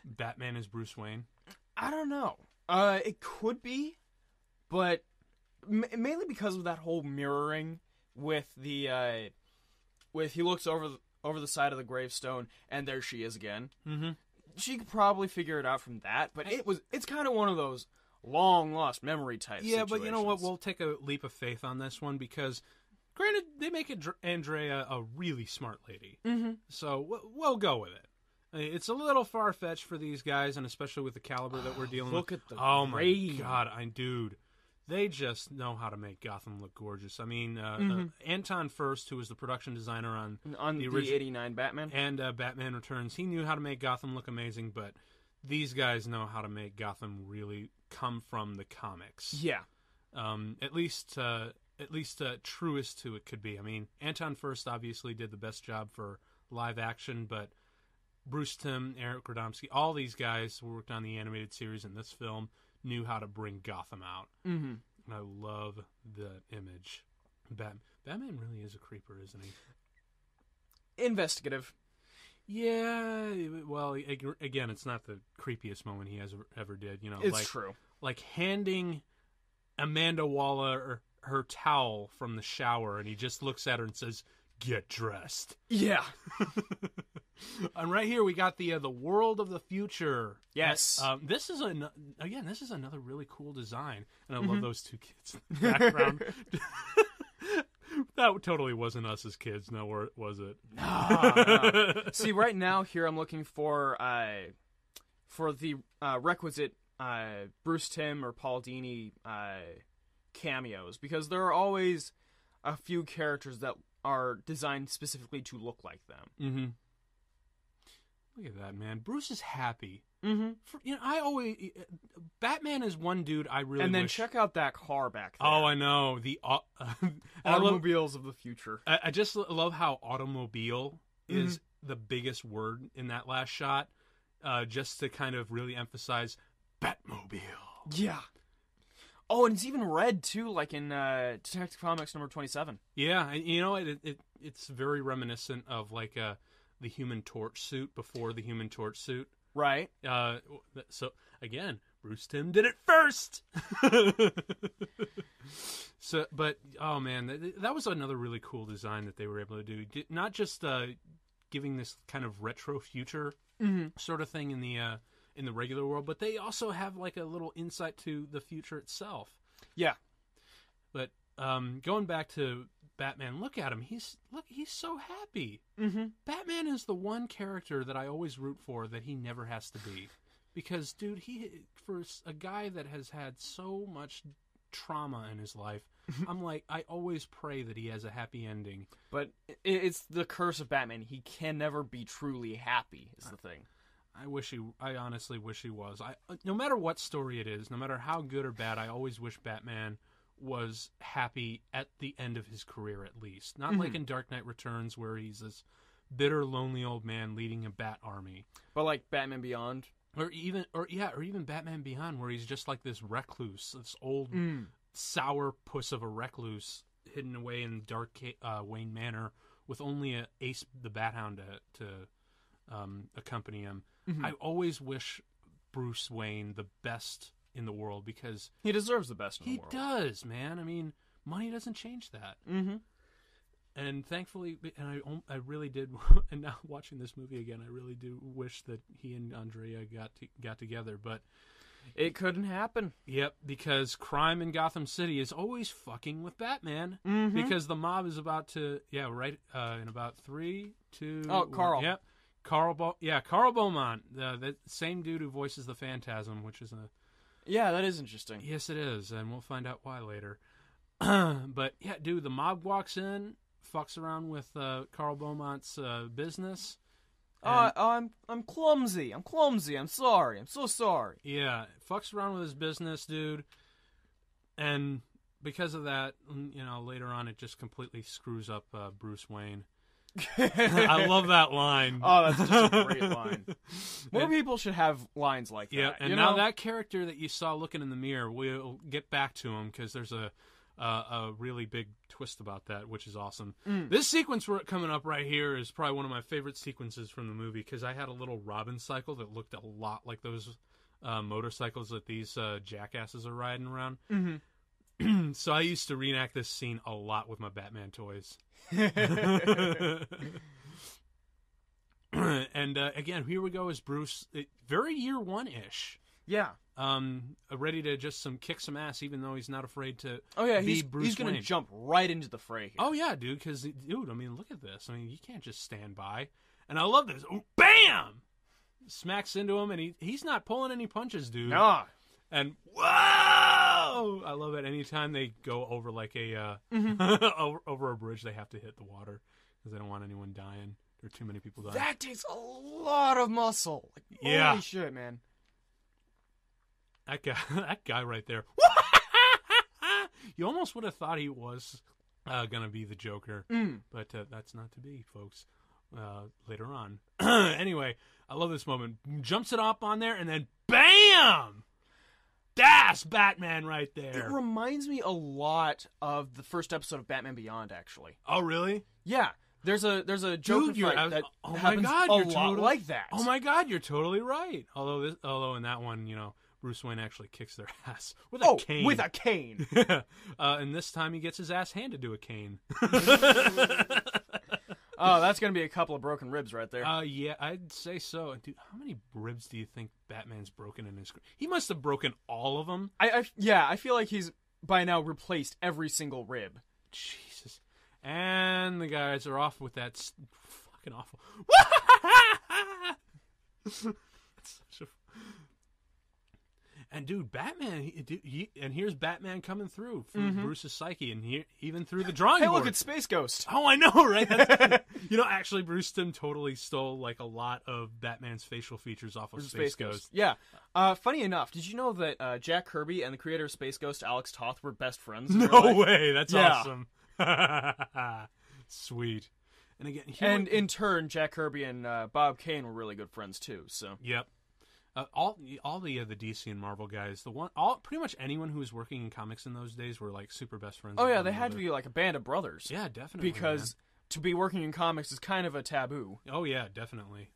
Batman is Bruce Wayne? I don't know. Uh, it could be, but m- mainly because of that whole mirroring with the uh, with he looks over the, over the side of the gravestone, and there she is again. Mm-hmm. She could probably figure it out from that, but it was it's kind of one of those long lost memory type yeah, situations. Yeah, but you know what? We'll take a leap of faith on this one because, granted, they make Andrea a really smart lady. Mm-hmm. So we'll go with it. It's a little far fetched for these guys, and especially with the caliber that we're dealing look with. Look at the oh rain. My God, I dude, they just know how to make Gotham look gorgeous. I mean, uh, mm-hmm. uh, Anton Furst, who was the production designer on, on the original eighty-nine Batman and uh, Batman Returns, he knew how to make Gotham look amazing, but these guys know how to make Gotham really come from the comics. Yeah, um, at least uh, at least uh, truest to it could be. I mean, Anton Furst obviously did the best job for live action, but Bruce Timm, Eric Radomski, all these guys who worked on the animated series in this film knew how to bring Gotham out. Mm-hmm. And I love the image. Batman, Batman really is a creeper, isn't he? Investigative. Yeah. Well, again, it's not the creepiest moment he has ever did. You know, it's like, true. Like handing Amanda Waller her towel from the shower, and he just looks at her and says, "Get dressed." Yeah. And right here we got the uh, the world of the future. Yes, uh, this is an again. This is another really cool design, and I mm-hmm. love those two kids in the background. That totally wasn't us as kids, no, or was it? No, no. See, right now here I'm looking for uh, for the uh, requisite uh, Bruce Timm or Paul Dini uh, cameos, because there are always a few characters that are designed specifically to look like them. Mm-hmm. Look at that, man. Bruce is happy. Mm-hmm. For, you know, I always... Batman is one dude I really And then wish... check out that car back there. Oh, I know. The uh, automobiles love, of the future. I, I just love how automobile mm-hmm. is the biggest word in that last shot, uh, just to kind of really emphasize Batmobile. Yeah. Oh, and it's even red, too, like in uh, Detective Comics number twenty-seven. Yeah, you know, it, it it's very reminiscent of, like, a... the Human Torch suit before the Human Torch suit. Right. Uh, so, again, Bruce Timm did it first! So, but, oh man, that, that was another really cool design that they were able to do. Not just uh, giving this kind of retro future mm-hmm. sort of thing in the uh, in the regular world, but they also have like a little insight to the future itself. Yeah. But um, going back to Batman, look at him. He's look. He's so happy. Mm-hmm. Batman is the one character that I always root for that he never has to be, because dude, he for a guy that has had so much trauma in his life, I'm like, I always pray that he has a happy ending. But it's the curse of Batman. He can never be truly happy. Is the thing. I wish he. I honestly wish he was. I no matter what story it is, no matter how good or bad, I always wish Batman was happy at the end of his career, at least. Not mm-hmm. like in Dark Knight Returns, where he's this bitter, lonely old man leading a bat army. But like Batman Beyond? Or even, or yeah, or even Batman Beyond, where he's just like this recluse, this old mm. sour puss of a recluse hidden away in dark uh, Wayne Manor with only a Ace the Bat-Hound to, to um, accompany him. Mm-hmm. I always wish Bruce Wayne the best in the world, because he deserves the best in the world. He does, man. I mean, money doesn't change that. Mm-hmm. And thankfully, and I, I really did. And now watching this movie again, I really do wish that he and Andrea got to, got together, but it couldn't happen. Yep, because crime in Gotham City is always fucking with Batman, mm-hmm. because the mob is about to. Yeah, right. Uh, in about three, two. Oh, Carl. One, yep, Carl. Bo- yeah, Carl Beaumont, the, the same dude who voices the Phantasm, which is a. Yeah, that is interesting. Yes, it is, and we'll find out why later. But, yeah, dude, the mob walks in, fucks around with uh, Carl Beaumont's uh, business. And, oh, I'm I'm clumsy. I'm clumsy. I'm sorry. I'm so sorry. Yeah, fucks around with his business, dude. And because of that, you know, later on it just completely screws up uh, Bruce Wayne. I love that line. Oh, that's just a great line. More and, people should have lines like that. Yeah, and you now know? That character that you saw looking in the mirror, we'll get back to him, because there's a uh, a really big twist about that, which is awesome. Mm. This sequence we're coming up right here is probably one of my favorite sequences from the movie, because I had a little Robin cycle that looked a lot like those uh, motorcycles that these uh, jackasses are riding around. Mm-hmm. So I used to reenact this scene a lot with my Batman toys. And uh, again, here we go as Bruce, it, very year one-ish. Yeah. Um, ready to just some kick some ass, even though he's not afraid to oh, yeah, be he's, Bruce he's gonna Wayne. Jump right into the fray here. Oh, yeah, dude, because, dude, I mean, look at this. I mean, you can't just stand by. And I love this. Oh, bam! Smacks into him, and he he's not pulling any punches, dude. Nah. And whoa! I love it. Anytime they go over like a uh, mm-hmm. over, over a bridge, they have to hit the water because they don't want anyone dying. There are too many people dying. That takes a lot of muscle. Like, yeah. Holy shit, man. That guy, that guy right there. You almost would have thought he was uh, gonna be the Joker, mm. but uh, that's not to be, folks. Uh, later on. Anyway, I love this moment. Jumps it up on there, and then bam. That's Batman right there. It reminds me a lot of the first episode of Batman Beyond, actually. Oh, really? Yeah. There's a there's a Joker Dude, fight that oh happens my God, a you're lot totally, like that. Oh, my God. You're totally right. Although this, although in that one, you know, Bruce Wayne actually kicks their ass with a oh, cane. with a cane. Yeah. Uh, and this time he gets his ass handed to a cane. Oh, that's going to be a couple of broken ribs right there. Uh, yeah, I'd say so. Dude, how many ribs do you think Batman's broken in his career? He must have broken all of them. I, I yeah, I feel like he's by now replaced every single rib. Jesus. And the guys are off with that st- fucking awful. That's such a... And dude, Batman, he, dude, he, and here's Batman coming through through mm-hmm. Bruce's psyche, and he, even through the drawing hey, board. Hey, look, it's Space Ghost. Oh, I know, right? That's, you know, actually, Bruce Timm totally stole like a lot of Batman's facial features off of Space, Space Ghost. Ghost. Yeah. Uh, funny enough, did you know that uh, Jack Kirby and the creator of Space Ghost, Alex Toth, were best friends? In no way! That's yeah. awesome. Sweet. And again, and in turn, Jack Kirby and uh, Bob Kane were really good friends too. So. Yep. Uh, all all the uh, the D C and Marvel guys, the one all pretty much anyone who was working in comics in those days were like super best friends. Oh yeah, they had to be like a band of brothers. Yeah, definitely. Because man. to be working in comics is kind of a taboo. Oh yeah, definitely.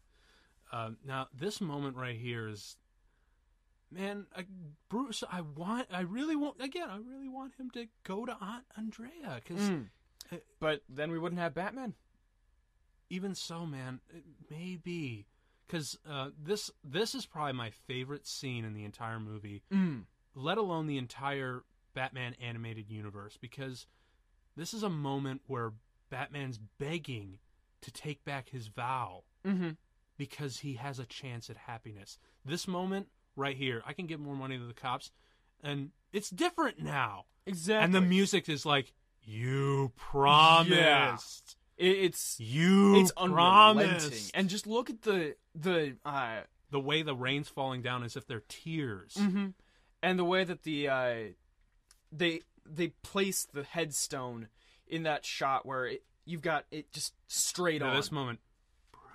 Uh, now this moment right here is, man, I, Bruce. I want. I really want. Again, I really want him to go to Aunt Andrea. Cause, mm. uh, but then we wouldn't have Batman. Even so, man, maybe. Because uh, this this is probably my favorite scene in the entire movie, mm. let alone the entire Batman animated universe, because this is a moment where Batman's begging to take back his vow mm-hmm. because he has a chance at happiness. This moment right here, I can give more money to the cops, and it's different now. Exactly. And the music is like, you promised. Yeah. It's you. It's unrelenting, promised. And just look at the the uh, the way the rain's falling down as if they're tears, mm-hmm. and the way that the uh, they they place the headstone in that shot where it, you've got it just straight on. At this moment, Bruce.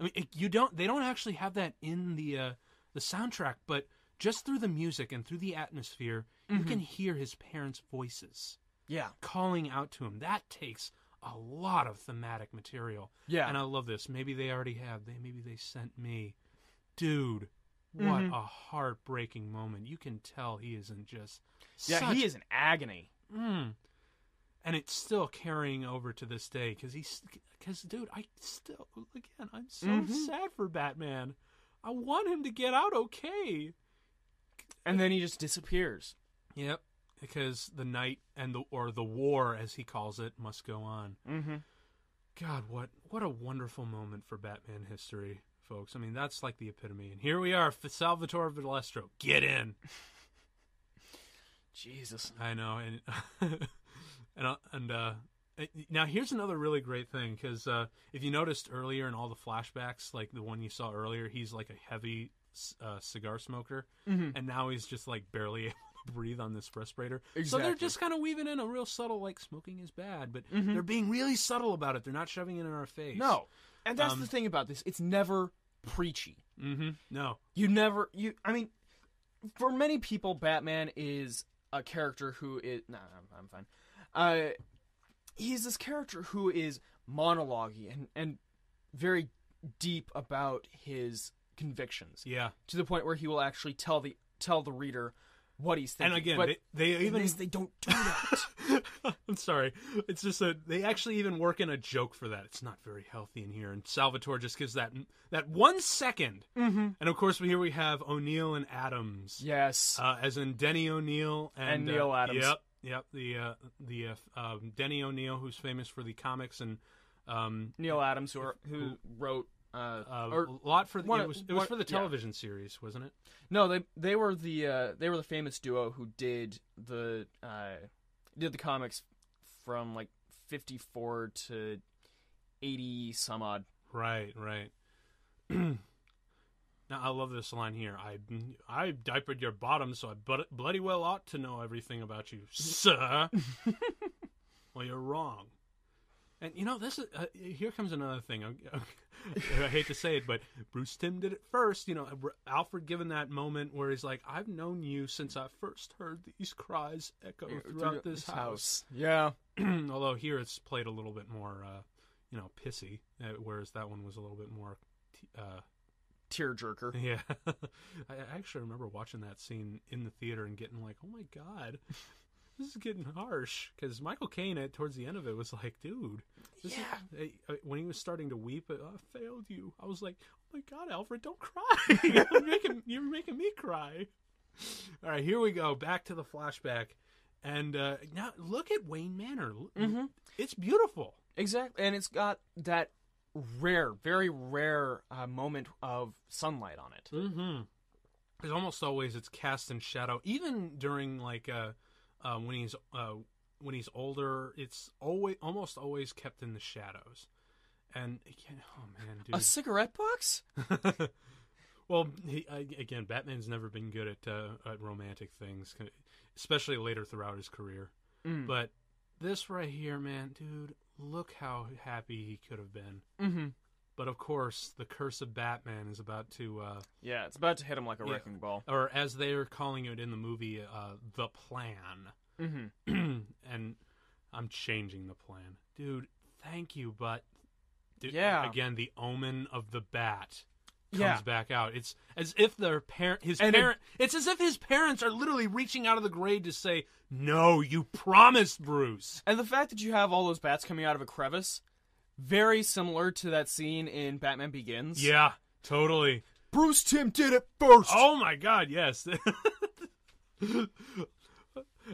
I mean, it, you don't. They don't actually have that in the uh, the soundtrack, but just through the music and through the atmosphere, mm-hmm. you can hear his parents' voices. Yeah. Calling out to him. That takes a lot of thematic material. Yeah. And I love this. Maybe they already have. They Maybe they sent me. Dude, what mm-hmm. a heartbreaking moment. You can tell he is in just Yeah, such... he is in agony. Mm. And it's still carrying over to this day. Because, he's... Cause, dude, I still... Again, I'm so mm-hmm. sad for Batman. I want him to get out okay. And then he just disappears. Yep. Because the night and the or the war, as he calls it, must go on. Mm-hmm. God, what what a wonderful moment for Batman history, folks. I mean, that's like the epitome. And here we are, Salvatore Vilestro. Get in. Jesus. I know, and and and uh, now here's another really great thing because uh, if you noticed earlier in all the flashbacks, like the one you saw earlier, he's like a heavy uh, cigar smoker, mm-hmm. and now he's just like barely able breathe on this respirator. Exactly. So they're just kind of weaving in a real subtle, like, smoking is bad, but mm-hmm. they're being really subtle about it. They're not shoving it in our face. No. And that's um, the thing about this. It's never preachy. Mm-hmm. No. You never, you, I mean, for many people, Batman is a character who is, no, nah, I'm fine. Uh, he's this character who is monologue-y and, and very deep about his convictions. Yeah. To the point where he will actually tell the, tell the reader what he's thinking. And again, but they, they even... They don't do that. I'm sorry. It's just a... They actually even work in a joke for that. It's not very healthy in here. And Salvatore just gives that that one second. Mm-hmm. And, of course, here we have O'Neill and Adams. Yes. Uh, as in Denny O'Neill and... And Neil uh, Adams. Yep. Yep. The, uh, the uh, um, Denny O'Neill, who's famous for the comics, and... Um, Neil Adams, who, are, who, who wrote... Uh, uh, or a lot for the, one, it was, it was one, for the television yeah. series, wasn't it? No, they they were the uh, they were the famous duo who did the uh, did the comics from like fifty-four to eighty some odd. Right, right. Now I love this line here. I I diapered your bottom, so I bloody well ought to know everything about you, sir. Well, you're wrong. And, you know, this is, uh, here comes another thing. I, I, I hate to say it, but Bruce Timm did it first. You know, Alfred given that moment where he's like, I've known you since I first heard these cries echo throughout this house. house. Yeah. Although here it's played a little bit more, uh, you know, pissy, whereas that one was a little bit more... Uh, tearjerker. Yeah. I actually remember watching that scene in the theater and getting like, oh, my God. this is getting harsh, because Michael Caine at towards the end of it was like, dude, this yeah. is, when he was starting to weep, oh, I failed you. I was like, oh my God, Alfred, don't cry. You're making, you're making me cry. All right, here we go. Back to the flashback. And uh, now look at Wayne Manor. Mm-hmm. It's beautiful. Exactly. And it's got that rare, very rare uh, moment of sunlight on it. Mm-hmm. Because almost always it's cast in shadow. Even during, like, uh, uh, when he's uh, when he's older, it's always almost always kept in the shadows. And, again, oh, man, dude. A cigarette box? Well, he, again, Batman's never been good at, uh, at romantic things, especially later throughout his career. Mm. But this right here, man, dude, look how happy he could have been. Mm-hmm. But, of course, the curse of Batman is about to... Uh, yeah, it's about to hit him like a yeah, wrecking ball. Or, as they are calling it in the movie, uh, the plan. Mm-hmm. And I'm changing the plan. Dude, thank you, but... Dude, yeah. Again, the omen of the bat comes yeah. back out. It's as if their parent, his and parent... It, it's as if his parents are literally reaching out of the grave to say, no, you promised, Bruce. And the fact that you have all those bats coming out of a crevice... Very similar to that scene in Batman Begins. Yeah, totally. Bruce Timm did it first! Oh my God, yes.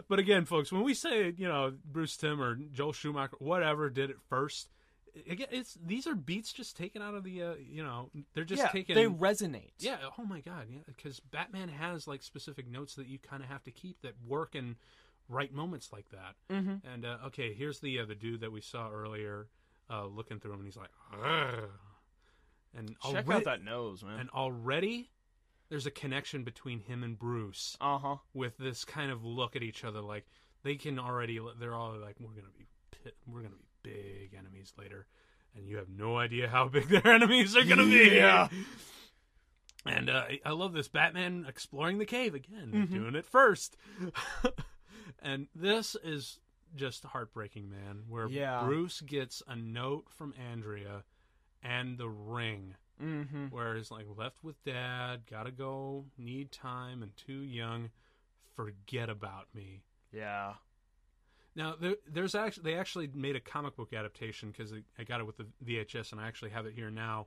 But again, folks, when we say, you know, Bruce Timm or Joel Schumacher, whatever, did it first, again, it's these are beats just taken out of the, uh, you know, they're just yeah, taken. They resonate. Yeah, oh my God, yeah, because Batman has, like, specific notes that you kind of have to keep that work in right moments like that. Mm-hmm. And, uh, okay, here's the, uh, the dude that we saw earlier. Uh, looking through him, and he's like, argh. And check already, out that nose, man. And already there's a connection between him and Bruce. Uh huh. With this kind of look at each other, like they can already, they're all like, we're gonna be, we're gonna be big enemies later, and you have no idea how big their enemies are gonna be. Yeah. And uh, I love this Batman exploring the cave again, mm-hmm. doing it first, and this is. Just heartbreaking, man, where yeah. Bruce gets a note from Andrea and the ring, mm-hmm. where it's like, left with dad, gotta go, need time, and too young, forget about me. Yeah. Now, there, there's actually, they actually made a comic book adaptation, because I got it with the V H S, and I actually have it here now.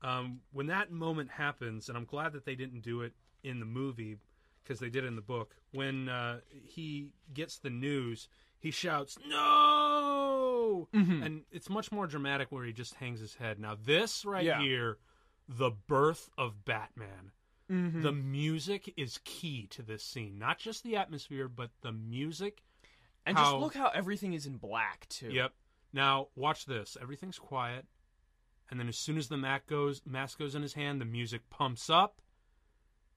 Um, when that moment happens, and I'm glad that they didn't do it in the movie, because they did it in the book, when uh, he gets the news... He shouts, no! Mm-hmm. And it's much more dramatic where he just hangs his head. Now, this right yeah. here, the birth of Batman. Mm-hmm. The music is key to this scene. Not just the atmosphere, but the music. And how... just look how everything is in black, too. Yep. Now, watch this. Everything's quiet. And then as soon as the mask goes, mask goes in his hand, the music pumps up.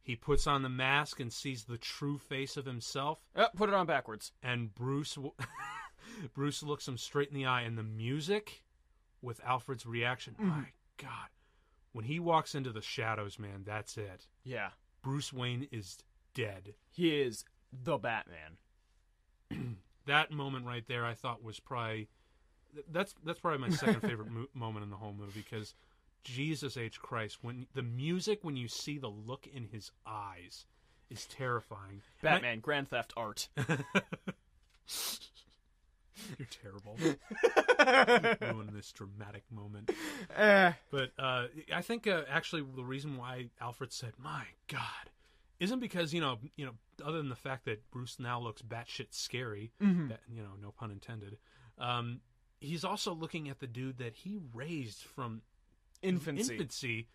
He puts on the mask and sees the true face of himself. Oh, put it on backwards. And Bruce w- Bruce looks him straight in the eye. And the music with Alfred's reaction, mm. my God. When he walks into the shadows, man, that's it. Yeah. Bruce Wayne is dead. He is the Batman. That moment right there I thought was probably... That's, that's probably my second favorite mo- moment in the whole movie because... Jesus H. Christ, when the music, when you see the look in his eyes, is terrifying. Batman, I... Grand Theft Art. You're terrible. You're ruining this dramatic moment. Uh, but uh, I think uh, actually the reason why Alfred said, my God, isn't because, you know, you know, other than the fact that Bruce now looks batshit scary, mm-hmm. that, you know, no pun intended, um, he's also looking at the dude that he raised from... Infancy. Infancy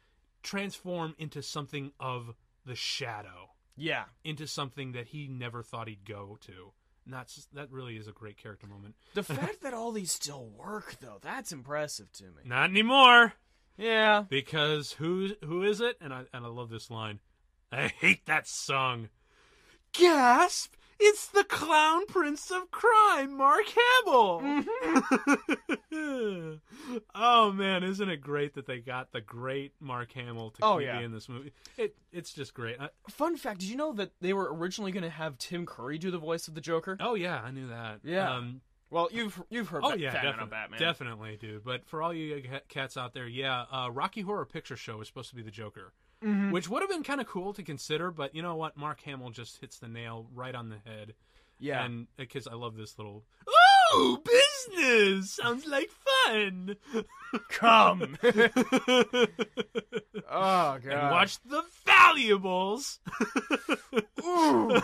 transform into something of the shadow. Yeah. Into something that he never thought he'd go to. And that's, that really is a great character moment. The fact that all these still work, though, that's impressive to me. Not anymore. Yeah. Because who who is it? And I and I love this line. I hate that song. Gasp! It's the clown prince of crime, Mark Hamill. Mm-hmm. Oh man, isn't it great that they got the great Mark Hamill to oh, yeah. be in this movie? It it's just great. I, Fun fact: did you know that they were originally going to have Tim Curry do the voice of the Joker? Oh yeah, I knew that. Yeah. Um, well, you've you've heard. Oh ba- yeah, Batman, defi- Batman, definitely, dude. But for all you cats out there, yeah, uh, Rocky Horror Picture Show was supposed to be the Joker. Mm-hmm. Which would have been kind of cool to consider, but you know what? Mark Hamill just hits the nail right on the head. Yeah. And because I love this little, oh, business! Sounds like fun! Come! Oh, God. And watch The Valuables! Ooh!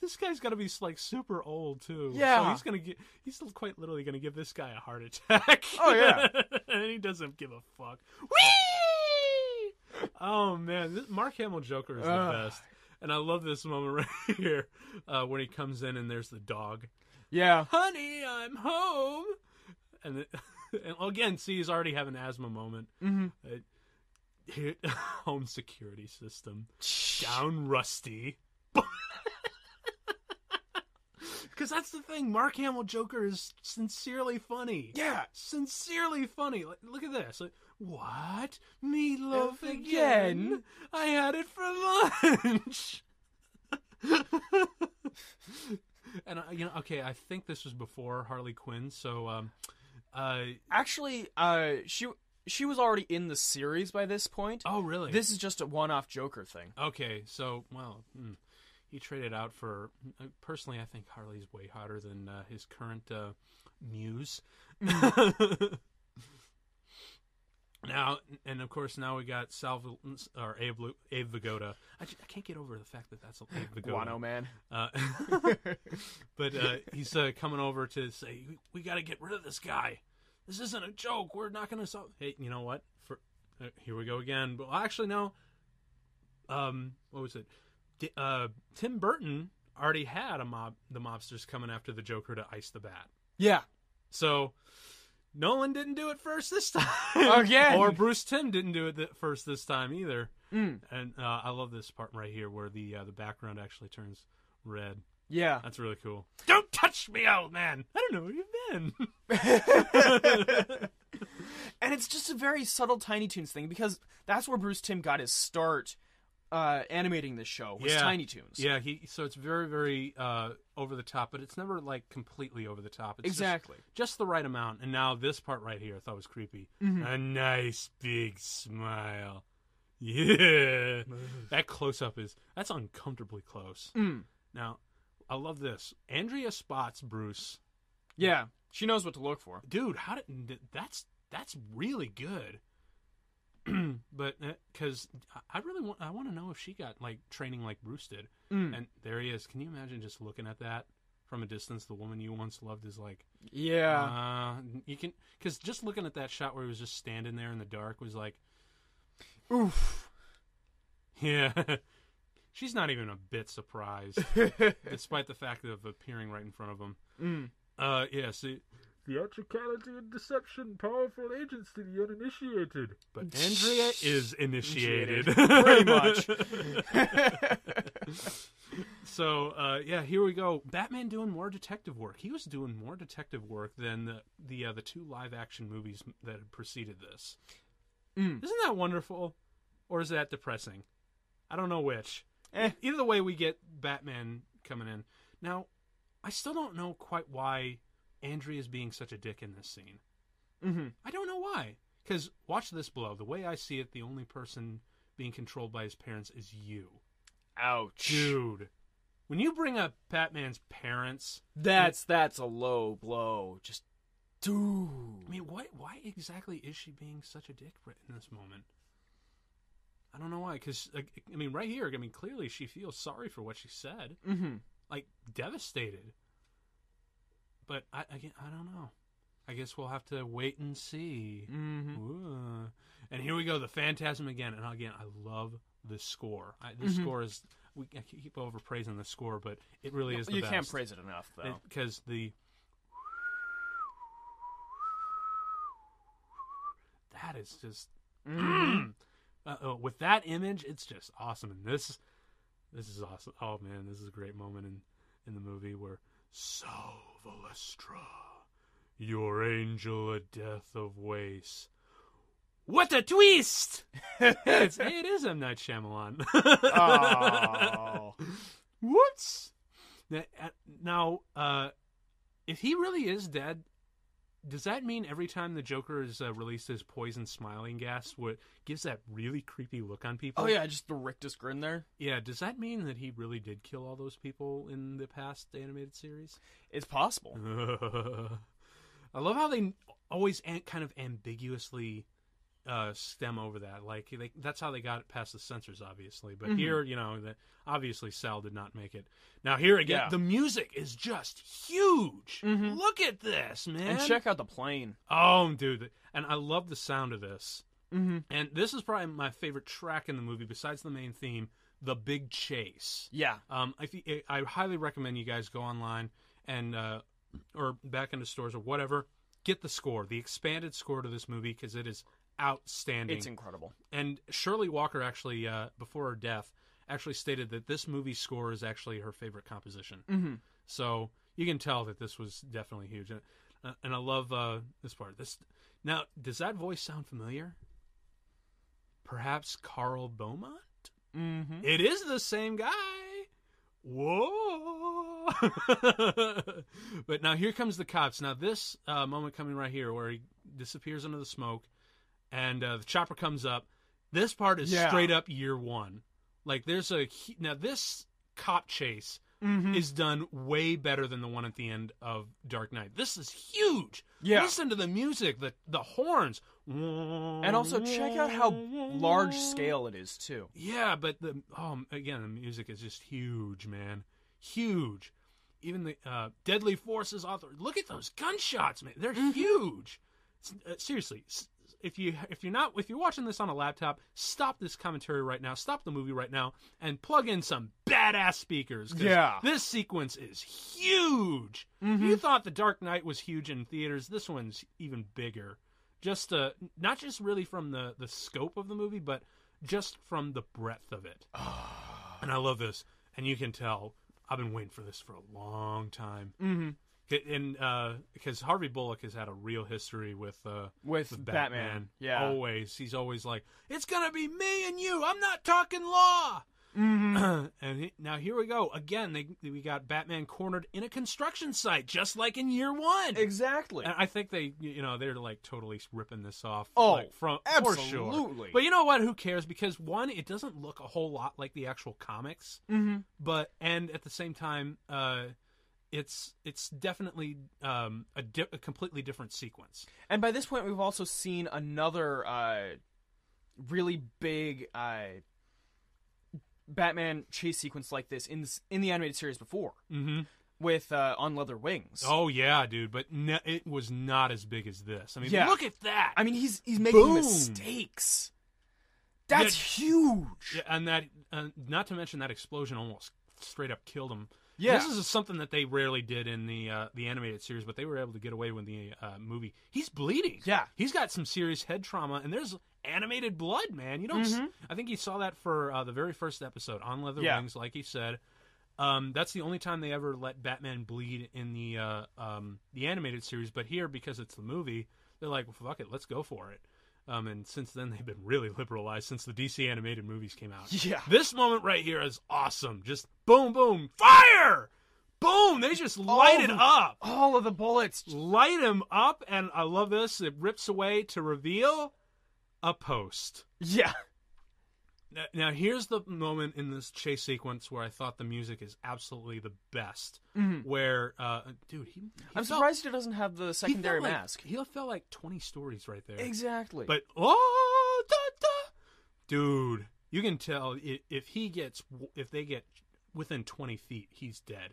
This guy's got to be, like, super old, too. Yeah. So he's going to get, he's quite literally going to give this guy a heart attack. Oh, yeah. And he doesn't give a fuck. Whee! Oh, man. This Mark Hamill Joker is the uh. best. And I love this moment right here uh, when he comes in and there's the dog. Yeah. Honey, I'm home. And, the, and again, see, he's already having an asthma moment. Mm-hmm. Uh, hit, home security system. Down rusty. Because that's the thing. Mark Hamill Joker is sincerely funny. Yeah. Sincerely funny. Like, look at this. Like, what? Meatloaf again? again? I had it for lunch. And, you know, okay, I think this was before Harley Quinn, so... Um, uh, Actually, uh, she she was already in the series by this point. Oh, really? This is just a one-off Joker thing. Okay, so, well, mm, he traded out for... Personally, I think Harley's way hotter than uh, his current uh, muse. Now, and of course, now we got Sal or Abe, Abe Vigoda. I, just, I can't get over the fact that that's Abe Vigoda. Guano man. Uh, but uh, he's uh, coming over to say, we got to get rid of this guy. This isn't a joke. We're not going to solve. Hey, you know what? For uh, here we go again. But actually, no. Um, what was it? D- uh, Tim Burton already had a mob. The mobsters coming after the Joker to ice the bat. Yeah. So. Nolan didn't do it first this time. Again. Or Bruce Timm didn't do it th- first this time either. Mm. And uh, I love this part right here where the uh, the background actually turns red. Yeah. That's really cool. Don't touch me, old man. I don't know where you've been. And it's just a very subtle Tiny Toons thing because that's where Bruce Timm got his start uh, animating this show was yeah. Tiny Toons. Yeah. He, so it's very, very... Uh, over the top, but it's never like completely over the top. It's exactly just, just the right amount. And now this part right here I thought was creepy. Mm-hmm. A nice big smile. Yeah. That close up is that's uncomfortably close. Mm. Now I love this. Andrea spots Bruce. Yeah, she knows what to look for. Dude, how did that's that's really good. But because I really want, I want to know if she got like training like Bruce did. Mm. And there he is. Can you imagine just looking at that from a distance? The woman you once loved is like, yeah, uh, you can. Because just looking at that shot where he was just standing there in the dark was like, oof. Yeah, she's not even a bit surprised, despite the fact of appearing right in front of him. Mm. Uh, yeah. See. Theatricality and deception, powerful agents to the uninitiated. But Andrea is initiated. Pretty much. So, uh, yeah, here we go. Batman doing more detective work. He was doing more detective work than the the, uh, the two live-action movies that had preceded this. Mm. Isn't that wonderful? Or is that depressing? I don't know which. Eh. Either way, we get Batman coming in. Now, I still don't know quite why... Andrea's being such a dick in this scene. Mm-hmm. I don't know why. Because watch this blow. The way I see it, the only person being controlled by his parents is you. Ouch. Dude. When you bring up Batman's parents... That's it, that's a low blow. Just, dude. I mean, why, why exactly is she being such a dick in this moment? I don't know why. Because, I mean, right here, I mean, clearly she feels sorry for what she said. Mm-hmm. Like, devastated. But I, I, I don't know. I guess we'll have to wait and see. Mm-hmm. And here we go, the Phantasm again. And again, I love the score. I, the mm-hmm. score is, we I keep overpraising the score, but it really is the you best. You can't praise it enough, though. Because the... That is just... Mm. Uh-oh. With that image, it's just awesome. And this, this is awesome. Oh, man, this is a great moment in, in the movie where... So, Valestra, your angel a death of waste. What a twist! It's, it is M. Night Shyamalan. Oh. Whoops! Now, uh, if he really is dead, does that mean every time the Joker is uh, released his poison smiling gas, what gives that really creepy look on people? Oh, yeah, just the rictus grin there. Yeah, does that mean that he really did kill all those people in the past animated series? It's possible. I love how they always an- kind of ambiguously uh, stem over that. Like they, that's how they got it past the censors, obviously. But mm-hmm. here, you know, the, obviously Sal did not make it. Now here again, yeah. the music is just huge. Mm-hmm. Look at this, man. And check out the plane. Oh, dude. And I love the sound of this. Mm-hmm. And this is probably my favorite track in the movie, besides the main theme, The Big Chase. Yeah. Um, I, th- I highly recommend you guys go online and... Uh, or back into stores or whatever, get the score, the expanded score to this movie, because it is outstanding. It's incredible. And Shirley Walker actually, uh, before her death, actually stated that this movie's score is actually her favorite composition. Mm-hmm. So you can tell that this was definitely huge. And, uh, and I love uh, this part. This Now, does that voice sound familiar? Perhaps Carl Beaumont? Mm-hmm. It is the same guy. Whoa. But now here comes the cops. Now this uh, moment coming right here where he disappears into the smoke and uh, the chopper comes up. This part is yeah. straight up year one. Like there's a... Now this cop chase mm-hmm. is done way better than the one at the end of Dark Knight. This is huge. Yeah. Listen to the music, the, the horns. And also check out how large scale it is too. Yeah, but the oh again the music is just huge, man, huge. Even the uh, Deadly Forces author. Look at those gunshots, man. They're mm-hmm. huge. Uh, seriously, if you if you're not if you're watching this on a laptop, stop this commentary right now. Stop the movie right now and plug in some badass speakers. Yeah, this sequence is huge. Mm-hmm. If you thought The Dark Knight was huge in theaters, this one's even bigger. Just uh, not just really from the, the scope of the movie, but just from the breadth of it. Oh. And I love this. And you can tell I've been waiting for this for a long time. Mm-hmm. And uh, because Harvey Bullock has had a real history with uh, with, with Batman. Batman. Yeah, always he's always like, it's gonna be me and you. I'm not talking law. Mm-hmm. And he, now here we go again. They, we got Batman cornered in a construction site, just like in year one. Exactly. And I think they, you know, they're like totally ripping this off. Oh, like from absolutely. For sure. But you know what? Who cares? Because one, it doesn't look a whole lot like the actual comics. Mm-hmm. But and at the same time, uh, it's it's definitely um, a, di- a completely different sequence. And by this point, we've also seen another uh, really big. Uh, Batman chase sequence like this in this, in the animated series before mm-hmm. with uh, On Leather Wings. Oh yeah, dude, but no, it was not as big as this. I mean, yeah. look at that. I mean, he's he's making Boom. mistakes. That's yeah. huge. Yeah, and that uh, not to mention that explosion almost straight up killed him. Yeah. This is something that they rarely did in the uh, the animated series, but they were able to get away with the uh, movie. He's bleeding. Yeah. He's got some serious head trauma, and there's animated blood, man. You don't. Mm-hmm. S- I think you saw that for uh, the very first episode, On Leather yeah. Wings, like he said. Um, that's the only time they ever let Batman bleed in the uh, um, the animated series, but here, because it's the movie, they're like, well, fuck it, let's go for it. Um, and since then, they've been really liberalized since the D C animated movies came out. Yeah. This moment right here is awesome. Just boom, boom, fire! Boom! They just light it up. All of the bullets. Light him up, and I love this. It rips away to reveal a post. Yeah. Now, now here's the moment in this chase sequence where I thought the music is absolutely the best. Mm-hmm. Where, uh, dude, he, he I'm felt, surprised he doesn't have the secondary he like, mask. He felt like twenty stories right there. Exactly. But oh, da, da. Dude, you can tell if he gets if they get within twenty feet, he's dead.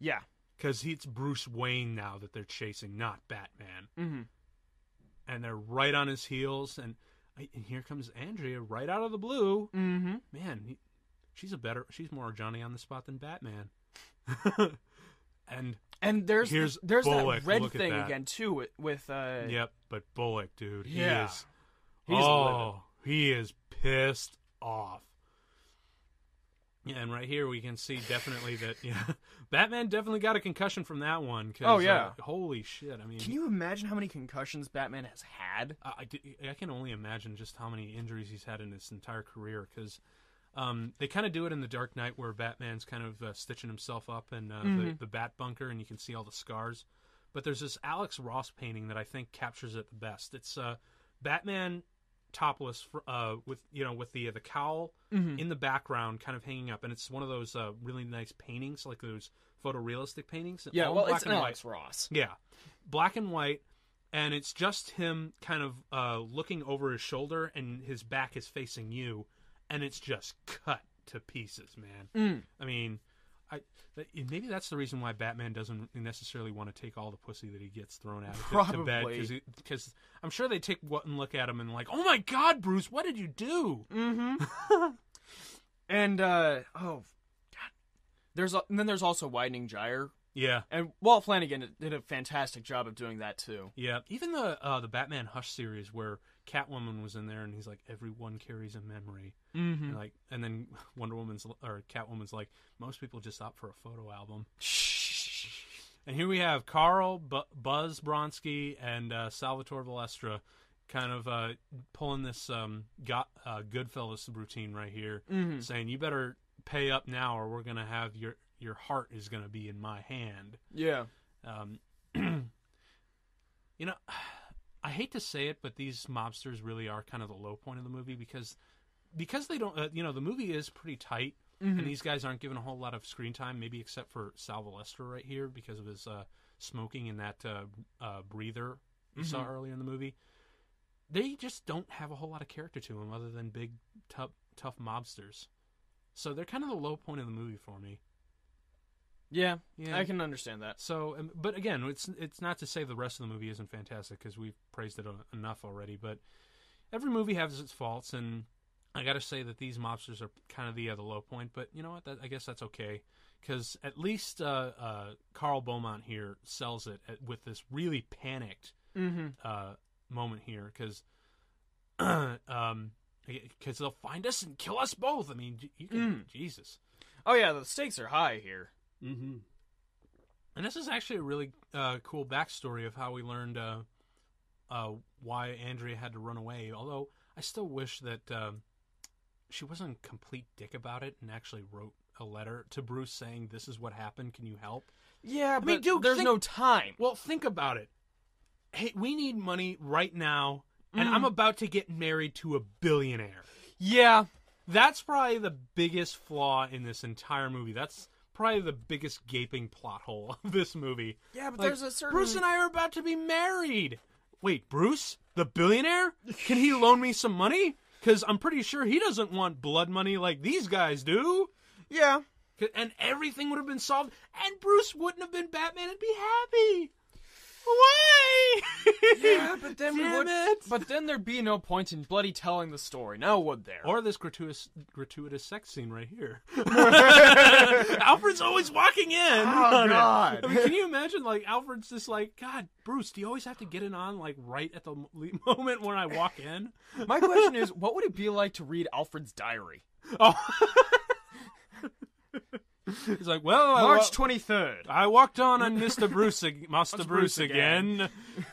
Yeah, because it's Bruce Wayne now that they're chasing, not Batman. Mm-hmm. And they're right on his heels, and. And here comes Andrea right out of the blue. Mm-hmm. Man, he, she's a better, she's more Johnny on the spot than Batman. and and there's here's there's Bullock. That red Look thing that. Again too with. Uh... Yep, but Bullock, dude, he yeah. is. He's oh, he is pissed off. Yeah, and right here we can see definitely that yeah, Batman definitely got a concussion from that one. Cause, oh yeah, uh, holy shit! I mean, can you imagine how many concussions Batman has had? I, I, I can only imagine just how many injuries he's had in his entire career. Because um, they kind of do it in The Dark Knight where Batman's kind of uh, stitching himself up in uh, mm-hmm. the, the Bat Bunker, and you can see all the scars. But there's this Alex Ross painting that I think captures it the best. It's uh, Batman topless for, uh, with, you know, with the the cowl mm-hmm. in the background kind of hanging up. And it's one of those uh, really nice paintings, like those photorealistic paintings. Yeah, well, it's Alex Ross. Yeah. Black and white. And it's just him kind of uh, looking over his shoulder, and his back is facing you, and it's just cut to pieces, man. Mm. I mean, I th- maybe that's the reason why Batman doesn't necessarily want to take all the pussy that he gets thrown at Probably. to bed, because I'm sure they take one look at him and like, oh my God, Bruce, what did you do? Mm-hmm. and uh, oh, God. There's a, and then there's also Widening Gyre. Yeah, and Walt Flanagan did a fantastic job of doing that too. Yeah, even the uh, the Batman Hush series where Catwoman was in there, and he's like, everyone carries a memory, mm-hmm. and like, and then Wonder Woman's or Catwoman's like, most people just opt for a photo album. And here we have Carl, B- Buzz Bronsky, and uh, Salvatore Balestra, kind of uh, pulling this um, got, uh, Goodfellas routine right here, mm-hmm. saying, "You better pay up now, or we're gonna have your." Your heart is going to be in my hand. Yeah. Um, you know, I hate to say it, but these mobsters really are kind of the low point of the movie because because they don't, uh, you know, the movie is pretty tight, mm-hmm. and these guys aren't given a whole lot of screen time, maybe except for Sal Valestra right here because of his uh, smoking and that uh, uh, breather you mm-hmm. saw earlier in the movie. They just don't have a whole lot of character to them other than big, tough, tough mobsters. So they're kind of the low point of the movie for me. Yeah, yeah, I can understand that. So, but again, it's it's not to say the rest of the movie isn't fantastic because we've praised it enough already. But every movie has its faults, and I got to say that these mobsters are kind of the uh, the low point. But you know what? That, I guess that's okay because at least uh, uh, Carl Beaumont here sells it at, with this really panicked mm-hmm. uh, moment here because um, because they'll find us and kill us both. I mean, you can, mm. Jesus. Oh yeah, the stakes are high here. Mm-hmm. And this is actually a really uh, cool backstory of how we learned uh, uh, why Andrea had to run away. Although I still wish that uh, she wasn't a complete dick about it and actually wrote a letter to Bruce saying, "This is what happened. Can you help?" Yeah, I but mean, dude, there's think, no time. Well, think about it. Hey, we need money right now, mm. and I'm about to get married to a billionaire. Yeah, that's probably the biggest flaw in this entire movie. That's probably the biggest gaping plot hole of this movie. Yeah, but like, there's a certain... Bruce and I are about to be married! Wait, Bruce? The billionaire? Can he loan me some money? Because I'm pretty sure he doesn't want blood money like these guys do. Yeah. And everything would have been solved, and Bruce wouldn't have been Batman and be happy! Why? Yeah, but then we would, but then there'd be no point in bloody telling the story, now would there? Or this gratuitous gratuitous sex scene right here. Alfred's always walking in. Oh God! I mean, can you imagine? Like Alfred's just like, God, Bruce, do you always have to get it on like right at the moment when I walk in? My question is, what would it be like to read Alfred's diary? Oh. He's like, well, March twenty-third. I walked on on Mister Bruce, Master Bruce again. again.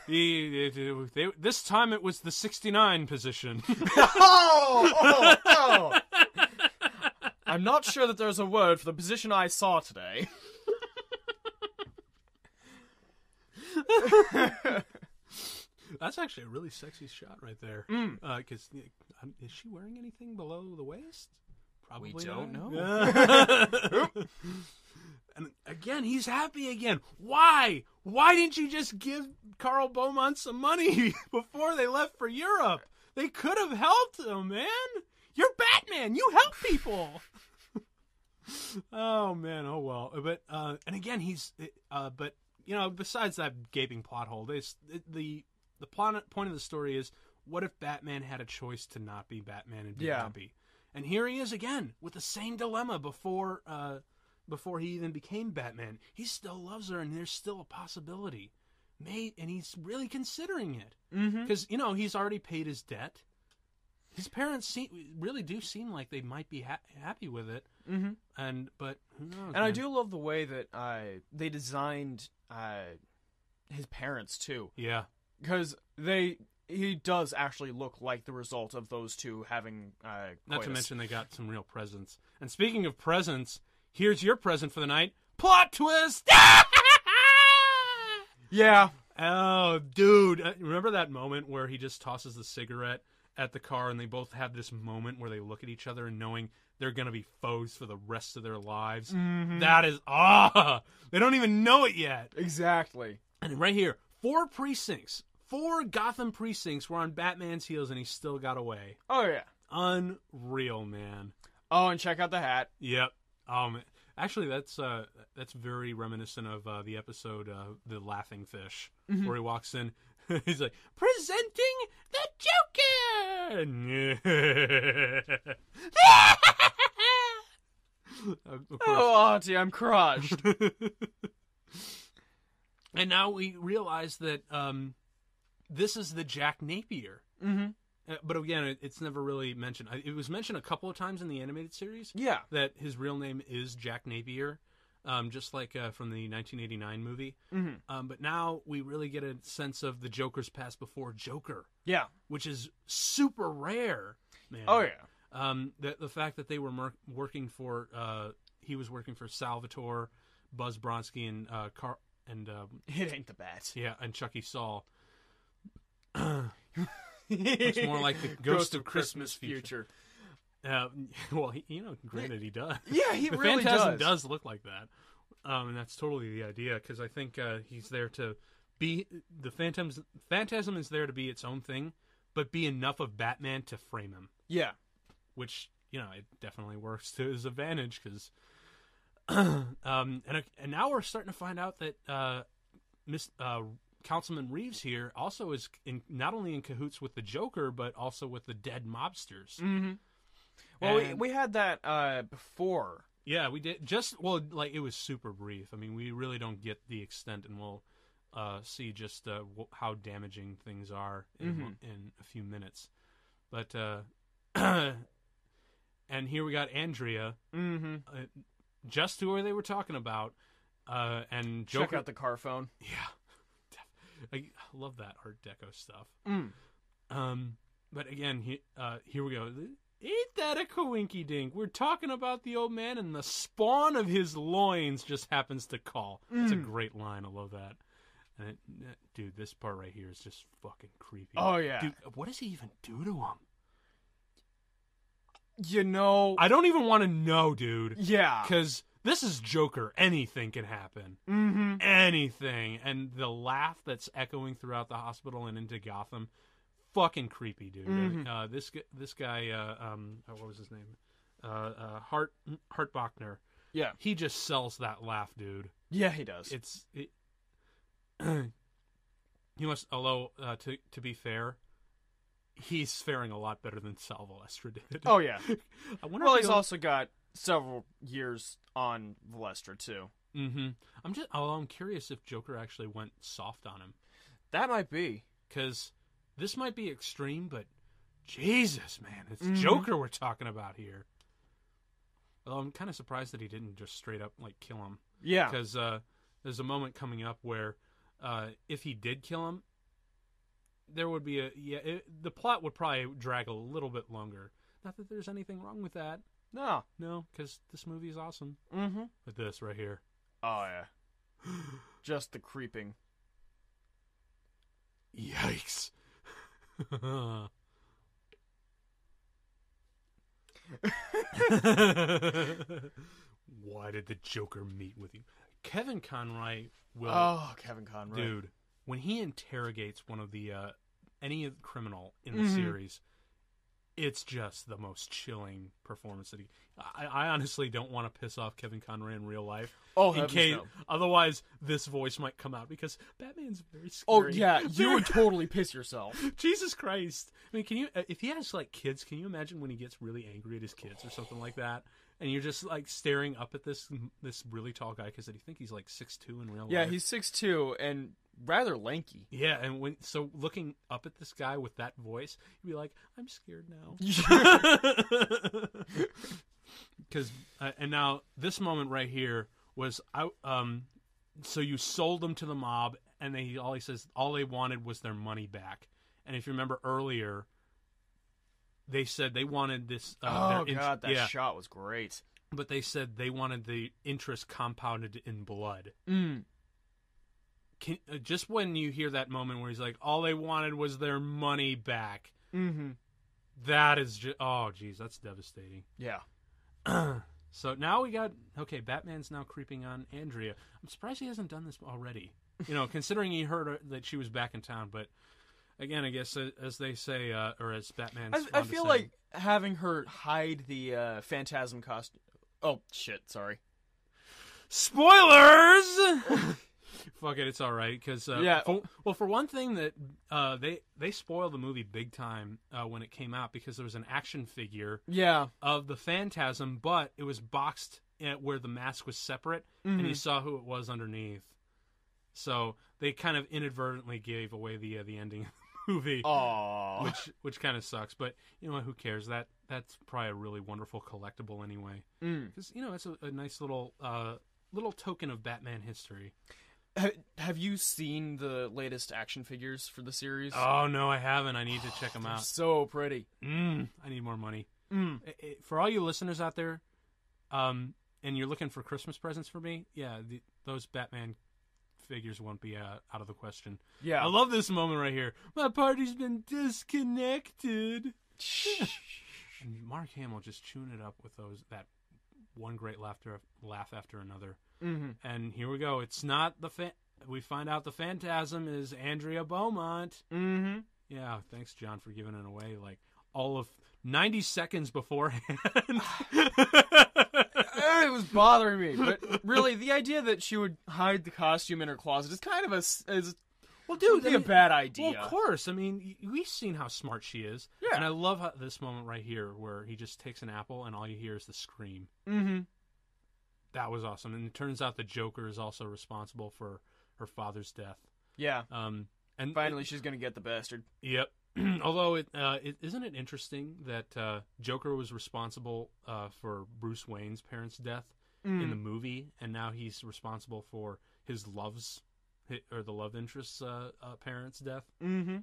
He, they, they, this time it was the sixty-nine position. oh, oh, oh. I'm not sure that there's a word for the position I saw today. That's actually a really sexy shot right there. Mm. Uh, 'cause, is she wearing anything below the waist? Probably we don't not. know. And again, he's happy again. Why? Why didn't you just give Carl Beaumont some money before they left for Europe? They could have helped him, man. You're Batman. You help people. Oh man. Oh well. But uh, and again, he's. Uh, but you know, besides that gaping plot hole, they, the the plot point of the story is: what if Batman had a choice to not be Batman and be yeah. happy? And here he is again with the same dilemma before uh, before he even became Batman. He still loves her, and there's still a possibility. May, and he's really considering it. Because, mm-hmm. you know, he's already paid his debt. His parents seem, really do seem like they might be ha- happy with it. Mm-hmm. And but who knows, and man. I do love the way that uh, they designed uh, his parents, too. Yeah. Because they... He does actually look like the result of those two having uh, coitus. Not to mention they got some real presents. And speaking of presents, here's your present for the night. Plot twist! Yeah. Oh, dude. Remember that moment where he just tosses the cigarette at the car and they both have this moment where they look at each other and knowing they're going to be foes for the rest of their lives? Mm-hmm. That is, ah, they don't even know it yet. Exactly. And right here, four precincts, four Gotham precincts were on Batman's heels and he still got away. Oh, yeah. Unreal, man. Oh, and check out the hat. Yep. Um, actually, that's uh, that's very reminiscent of uh, the episode uh, The Laughing Fish, mm-hmm. where he walks in. He's like, presenting the Joker! Oh, Auntie, I'm crushed. And now we realize that um, this is the Jack Napier. Mm-hmm. Uh, but again, it, it's never really mentioned. It was mentioned a couple of times in the animated series. Yeah, that his real name is Jack Napier, um, just like uh, from the nineteen eighty-nine movie. Mm-hmm. Um, but now we really get a sense of the Joker's past before Joker. Yeah, which is super rare, man. Oh yeah. Um, the, the fact that they were mer- working for, uh, he was working for Salvatore, Buzz Bronsky, and uh, Car and um, it ain't the bats. Yeah, and Chuck E. Saul. It's more like the Ghost, Ghost of Christmas, Christmas Future. future. Uh, well, he, you know, granted, he does. Yeah, he the really Phantasm does. The does look like that. Um, and that's totally the idea, because I think uh, he's there to be... The Phantoms, Phantasm is there to be its own thing, but be enough of Batman to frame him. Yeah. Which, you know, it definitely works to his advantage, because... um, and, and now we're starting to find out that uh, Miss... Uh, Councilman Reeves here also is in, not only in cahoots with the Joker, but also with the dead mobsters. Mm-hmm. Well, we, we had that uh, before. Yeah, we did. Just, well, like, it was super brief. I mean, we really don't get the extent, and we'll uh, see just uh, w- how damaging things are in, mm-hmm. in a few minutes. But, uh, and here we got Andrea, mm-hmm. uh, just who they were talking about. Uh, and Joker. Check out the car phone. Yeah. I love that Art Deco stuff. Mm. Um, but again, he, uh, here we go. Ain't that a coinky dink? We're talking about the old man, and the spawn of his loins just happens to call. It's mm. a great line. I love that. And it, dude, this part right here is just fucking creepy. Oh yeah. Dude, what does he even do to him? You know, I don't even want to know, dude. Yeah. Because. This is Joker. Anything can happen. Mm-hmm. Anything. And the laugh that's echoing throughout the hospital and into Gotham, fucking creepy, dude. Mm-hmm. Uh, this this guy, uh, um, oh, what was his name? Uh, uh, Hart Hartbuckner. Yeah, he just sells that laugh, dude. Yeah, he does. It's it, he must. Although uh, to to be fair. He's faring a lot better than Salvo Estra did. Oh, yeah. I wonder well, he's don't... also got several years on Valestra, too. Mm-hmm. I'm just, oh, I'm curious if Joker actually went soft on him. That might be. Because this might be extreme, but Jesus, man, it's mm-hmm. Joker we're talking about here. Although I'm kind of surprised that he didn't just straight up, like, kill him. Yeah. Because uh, there's a moment coming up where uh, if he did kill him, there would be a yeah. It, the plot would probably drag a little bit longer. Not that there's anything wrong with that. No, no, because this movie is awesome. Mm-hmm. With this right here. Oh yeah. Just the creeping. Yikes. Why did the Joker meet with you? Kevin Conroy will. Oh, Kevin Conroy, dude. When he interrogates one of the uh, any criminal in the mm-hmm. series, it's just the most chilling performance that he. I, I honestly don't want to piss off Kevin Conroy in real life. Oh, in case, no. Otherwise, this voice might come out because Batman's very scary. Oh yeah, you would totally piss yourself. Jesus Christ! I mean, can you? If he has like kids, can you imagine when he gets really angry at his kids or something like that? And you're just, like, staring up at this this really tall guy because I think he's, like, six two in real yeah, life. Yeah, he's six two and rather lanky. Yeah, and when so looking up at this guy with that voice, you'd be like, I'm scared now. Because uh, and now, this moment right here was, I, um, so you sold them to the mob, and they all he says, all they wanted was their money back. And if you remember earlier... They said they wanted this... Uh, oh, their God, int- that yeah. shot was great. But they said they wanted the interest compounded in blood. Mm. can, uh, just when you hear that moment where he's like, all they wanted was their money back. Mm-hmm. That is just, oh, geez, that's devastating. Yeah. So now we got, okay, Batman's now creeping on Andrea. I'm surprised he hasn't done this already. You know, considering he heard that she was back in town, but again, I guess as they say, uh, or as Batman's I, I feel like having her hide the uh, Phantasm costume. Oh, shit, sorry. Spoilers! Fuck it, it's all right. Cause, uh, yeah. For, well, for one thing, that uh, they, they spoiled the movie big time uh, when it came out because there was an action figure yeah. of the Phantasm, but it was boxed at where the mask was separate, mm-hmm. and you saw who it was underneath. So they kind of inadvertently gave away the uh, the ending of the movie, Aww. which which kind of sucks. But you know, who cares? That that's probably a really wonderful collectible anyway, because mm. you know, it's a, a nice little uh, little token of Batman history. Have you seen the latest action figures for the series? Oh no, I haven't. I need to check them out. So pretty. Mm, I need more money. Mm. For all you listeners out there, um, and you're looking for Christmas presents for me, yeah, the, those Batman figures won't be uh, out of the question. Yeah, I love this moment right here. My party's been disconnected. And Mark Hamill just chewing it up with those that one great laughter laugh after another. Mm-hmm. And here we go. It's not the fa- we find out the Phantasm is Andrea Beaumont. Mm-hmm. Yeah, thanks John for giving it away like all of ninety seconds beforehand. It was bothering me, but really, the idea that she would hide the costume in her closet is kind of a is well, dude, I mean, a bad idea. Well, of course. I mean, we've seen how smart she is, yeah. And I love how, this moment right here where he just takes an apple and all you hear is the scream. Mm-hmm. That was awesome, and it turns out the Joker is also responsible for her father's death. Yeah. Um, and finally, it, she's gonna get the bastard. Yep. Although it, uh, it isn't it interesting that uh, Joker was responsible uh, for Bruce Wayne's parents' death mm. in the movie, and now he's responsible for his love's or the love interest's uh, uh, parents' death. Mm-hmm.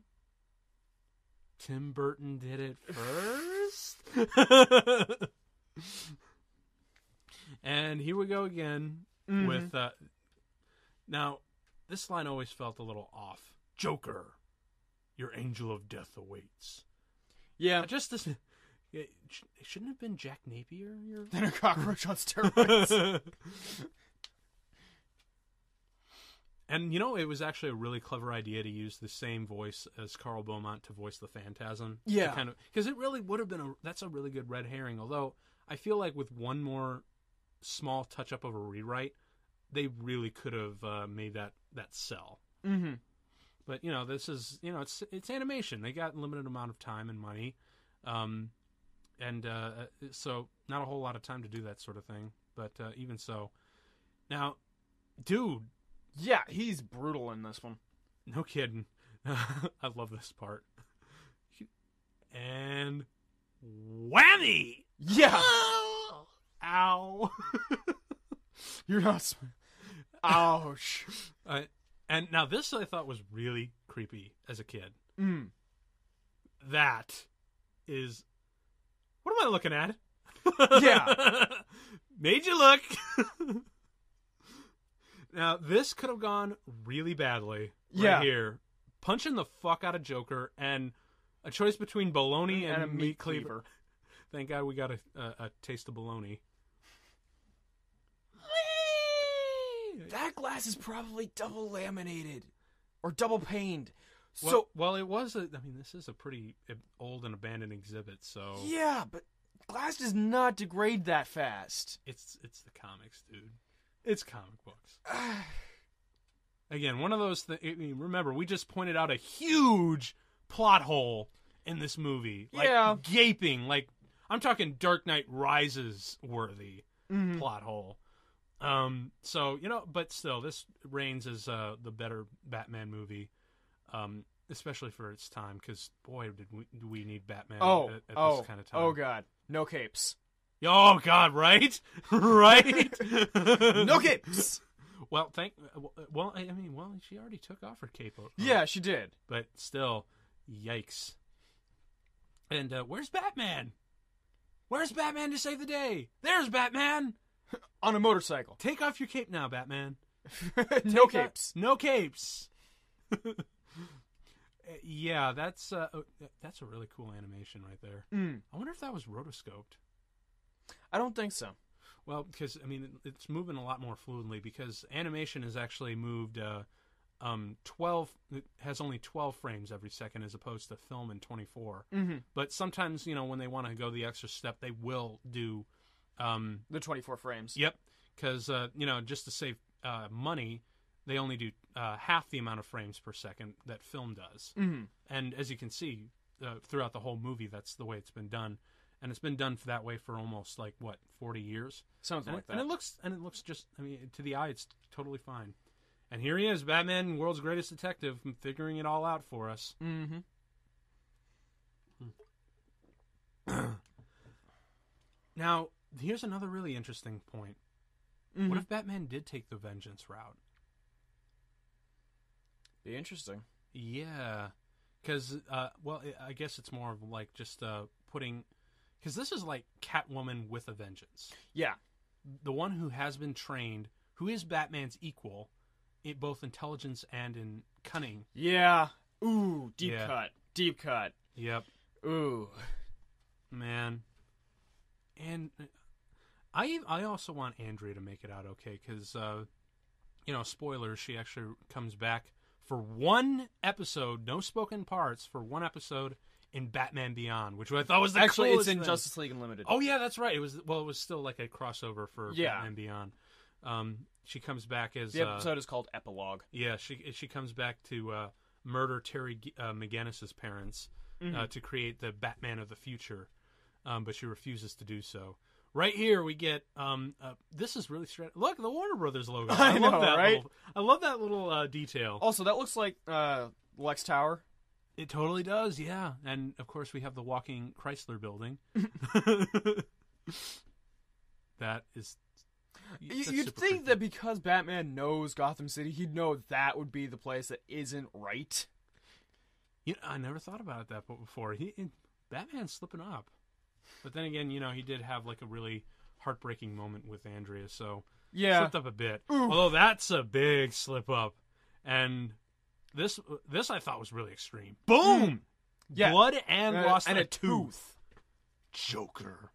Tim Burton did it first. And here we go again mm-hmm. with uh, now this line always felt a little off. Joker. Your angel of death awaits. Yeah. Just this. It shouldn't have been Jack Napier. Your... Then a cockroach on steroids. And, you know, it was actually a really clever idea to use the same voice as Carl Beaumont to voice the Phantasm. Yeah. Kind of, because it really would have been a. That's a really good red herring. Although, I feel like with one more small touch up of a rewrite, they really could have uh, made that, that sell. Mm hmm. But, you know, this is, you know, it's it's animation. They got a limited amount of time and money. Um, and uh, so not a whole lot of time to do that sort of thing. But uh, even so. Now, dude. Yeah, he's brutal in this one. No kidding. I love this part. And whammy! Yeah! Oh! Ow. You're not sm- Ouch. I... And now this I thought was really creepy as a kid. Mm. That is... What am I looking at? Yeah. Made you look. Now, this could have gone really badly right yeah. here. Punching the fuck out of Joker and a choice between bologna and, and a meat, meat cleaver. cleaver. Thank God we got a, a, a taste of bologna. That glass is probably double laminated or double paned. Well, so well, it was. A, I mean, this is a pretty old and abandoned exhibit. So yeah, but glass does not degrade that fast. It's it's the comics, dude. It's comic books. Again, one of those things. I mean, remember, we just pointed out a huge plot hole in this movie. Like, yeah, gaping. Like, I'm talking Dark Knight Rises worthy mm-hmm. plot hole. Um, so, you know, but still, this reigns as, uh, the better Batman movie, um, especially for its time, because, boy, did we, do we need Batman oh, at, at oh, this kind of time. Oh, God. No capes. Oh, God, right? Right? No capes! Well, thank, well, I mean, well, she already took off her cape. Right? Yeah, she did. But still, yikes. And, uh, where's Batman? Where's Batman to save the day? There's Batman! On a motorcycle. Take off your cape now, Batman. No capes. No capes. Yeah, that's uh, that's a really cool animation right there. Mm. I wonder if that was rotoscoped. I don't think so. Well, because, I mean, it's moving a lot more fluidly because animation has actually moved uh, um, twelve, it has only twelve frames every second as opposed to film in twenty-four. Mm-hmm. But sometimes, you know, when they want to go the extra step, they will do... Um, the twenty-four frames. Yep, because, uh, you know, just to save uh, money, they only do uh, half the amount of frames per second that film does. Mm-hmm. And as you can see, uh, throughout the whole movie, that's the way it's been done. And it's been done that way for almost, like, what, forty years? Something like that. And it looks, and it looks just, I mean, to the eye, it's totally fine. And here he is, Batman, world's greatest detective, figuring it all out for us. Mm-hmm. Hmm. Now, here's another really interesting point. Mm-hmm. What if Batman did take the vengeance route? Be interesting. Yeah. Because, uh, well, I guess it's more of, like, just uh, putting... Because this is like Catwoman with a vengeance. Yeah. The one who has been trained, who is Batman's equal, in both intelligence and in cunning. Yeah. Ooh, deep yeah. cut. Deep cut. Yep. Ooh. Man. And I I also want Andrea to make it out okay, because, uh, you know, spoilers, she actually comes back for one episode, no spoken parts, for one episode in Batman Beyond, which I thought was the actually coolest it's in thing. Justice League Unlimited. Oh yeah, that's right. It was well, it was still like a crossover for yeah. Batman Beyond. Um, she comes back as the episode uh, is called Epilogue. Yeah, she she comes back to uh, murder Terry uh, McGinnis's parents mm-hmm. uh, to create the Batman of the future, um, but she refuses to do so. Right here we get um, uh, this is really straight. Look, the Warner Brothers logo. I, I know, love that. Right? Little, I love that little uh, detail. Also, that looks like uh, Lex Tower. It totally does, yeah. And, of course, we have the walking Chrysler building. That is... You'd think that because Batman knows Gotham City, he'd know that would be the place that isn't right. You know, I never thought about it that before. He, Batman's slipping up. But then again, you know, he did have, like, a really heartbreaking moment with Andrea, so... Yeah. Slipped up a bit. Oof. Although that's a big slip up. And... This this I thought was really extreme. Boom! Yeah. Blood and uh, lost and a, a tooth. Joker.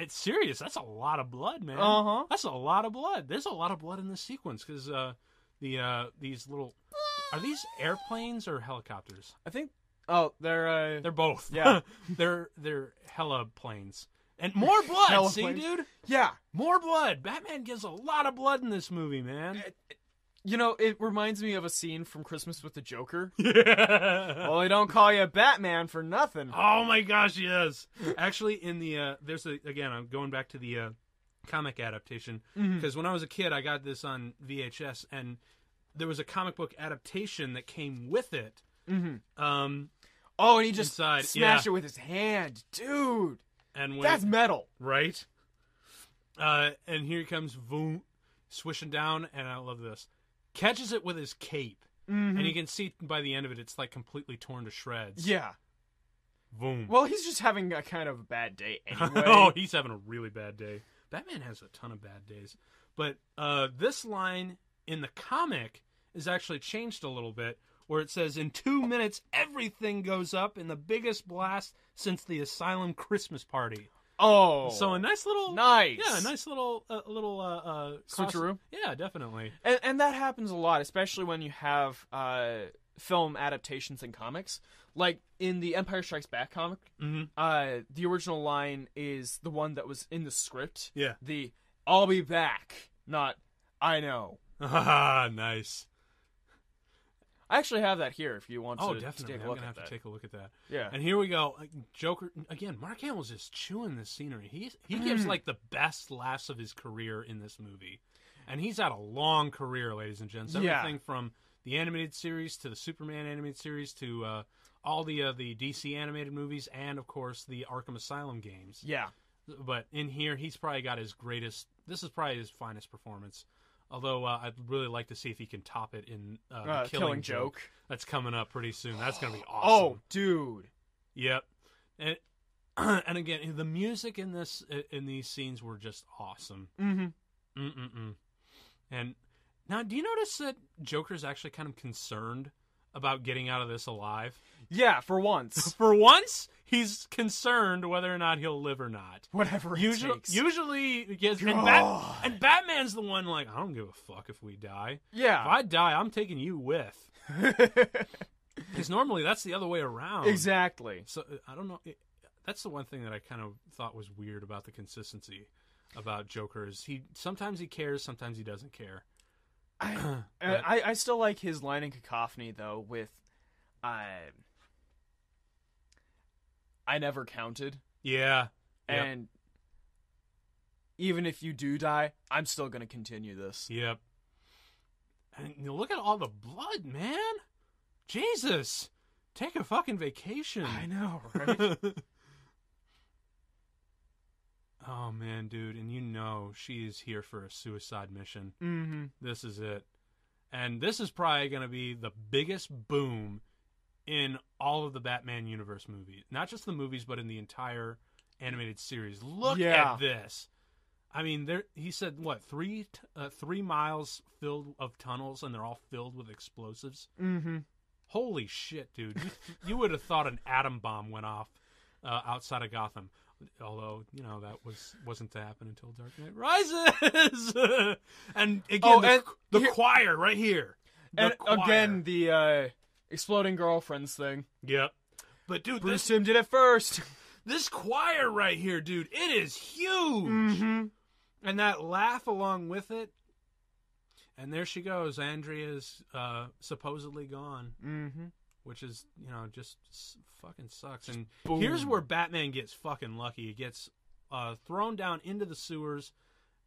It's serious. That's a lot of blood, man. Uh huh. That's a lot of blood. There's a lot of blood in this sequence because uh, the uh, these little are these airplanes or helicopters? I think. Oh, they're uh... they're both. Yeah, they're they're hella planes and more blood. Hella see, planes. Dude. Yeah, more blood. Batman gives a lot of blood in this movie, man. It, it... You know, it reminds me of a scene from Christmas with the Joker. Yeah. Well, they don't call you Batman for nothing. Oh my gosh, yes. Actually, in the uh, there's a, again, I'm going back to the uh, comic adaptation because mm-hmm. when I was a kid, I got this on V H S, and there was a comic book adaptation that came with it. Mm-hmm. Um, oh, and he just inside. smashed yeah. it with his hand, dude. And when, that's metal, right? Uh, and here comes Voom swishing down, and I love this. Catches it with his cape, mm-hmm. and you can see by the end of it, it's like completely torn to shreds. Yeah. Boom. Well, he's just having a kind of a bad day anyway. Oh, he's having a really bad day. Batman has a ton of bad days. But uh, this line in the comic is actually changed a little bit, where it says, in two minutes, everything goes up in the biggest blast since the Asylum Christmas party. Oh, so a nice little, nice, yeah, a nice little, uh, little, uh, uh switcheroo, yeah, definitely, and and that happens a lot, especially when you have uh film adaptations in comics, like in the Empire Strikes Back comic, mm-hmm. uh, the original line is the one that was in the script, yeah, the "I'll be back," not "I know." Ah, nice. I actually have that here if you want oh, to definitely. take a look at that. Oh, definitely. I'm going to have to take a look at that. Yeah. And here we go. Joker, again, Mark Hamill's just chewing this scenery. He, he gives, like, the best laughs of his career in this movie. And he's had a long career, ladies and gents. Everything yeah. from the animated series to the Superman animated series to uh, all the uh, the D C animated movies and, of course, the Arkham Asylum games. Yeah. But in here, he's probably got his greatest... This is probably his finest performance. Although uh, I'd really like to see if he can top it in uh, uh, Killing, Killing Joke. Joke. That's coming up pretty soon. That's going to be awesome. Oh, dude. Yep. And and again, the music in this in these scenes were just awesome. Mm-hmm. Mm-mm-mm. And now, do you notice that Joker's actually kind of concerned about getting out of this alive? Yeah, for once. For once, he's concerned whether or not he'll live or not. Whatever it usually, takes. Usually, yes, and, Bat- and Batman's the one like, I don't give a fuck if we die. Yeah. If I die, I'm taking you with. Because normally that's the other way around. Exactly. So, I don't know. It, that's the one thing that I kind of thought was weird about the consistency about Joker is he, sometimes he cares, sometimes he doesn't care. I, but, I I still like his line in Cacophony, though, with, uh, I never counted. Yeah. And yep. Even if you do die, I'm still going to continue this. Yep. And look at all the blood, man. Jesus. Take a fucking vacation. I know, right? Oh, man, dude. And you know she is here for a suicide mission. Mm-hmm. This is it. And this is probably going to be the biggest boom in all of the Batman universe movies. Not just the movies, but in the entire animated series. Look yeah. at this. I mean, there. He said, what, three t- uh, three miles filled of tunnels, and they're all filled with explosives? Mm-hmm. Holy shit, dude. You, you would have thought an atom bomb went off uh, outside of Gotham. Although, you know, that was, wasn't to happen until Dark Knight Rises. And again, oh, the, and the here, choir right here. The and choir. Again, the uh, exploding girlfriends thing. Yep. But, dude, Bruce Timm did it first. This choir right here, dude, it is huge. Mm-hmm. And that laugh along with it. And there she goes. Andrea's uh, supposedly gone. Mm-hmm. Which is, you know, just fucking sucks. And boom. Here's where Batman gets fucking lucky. He gets uh, thrown down into the sewers,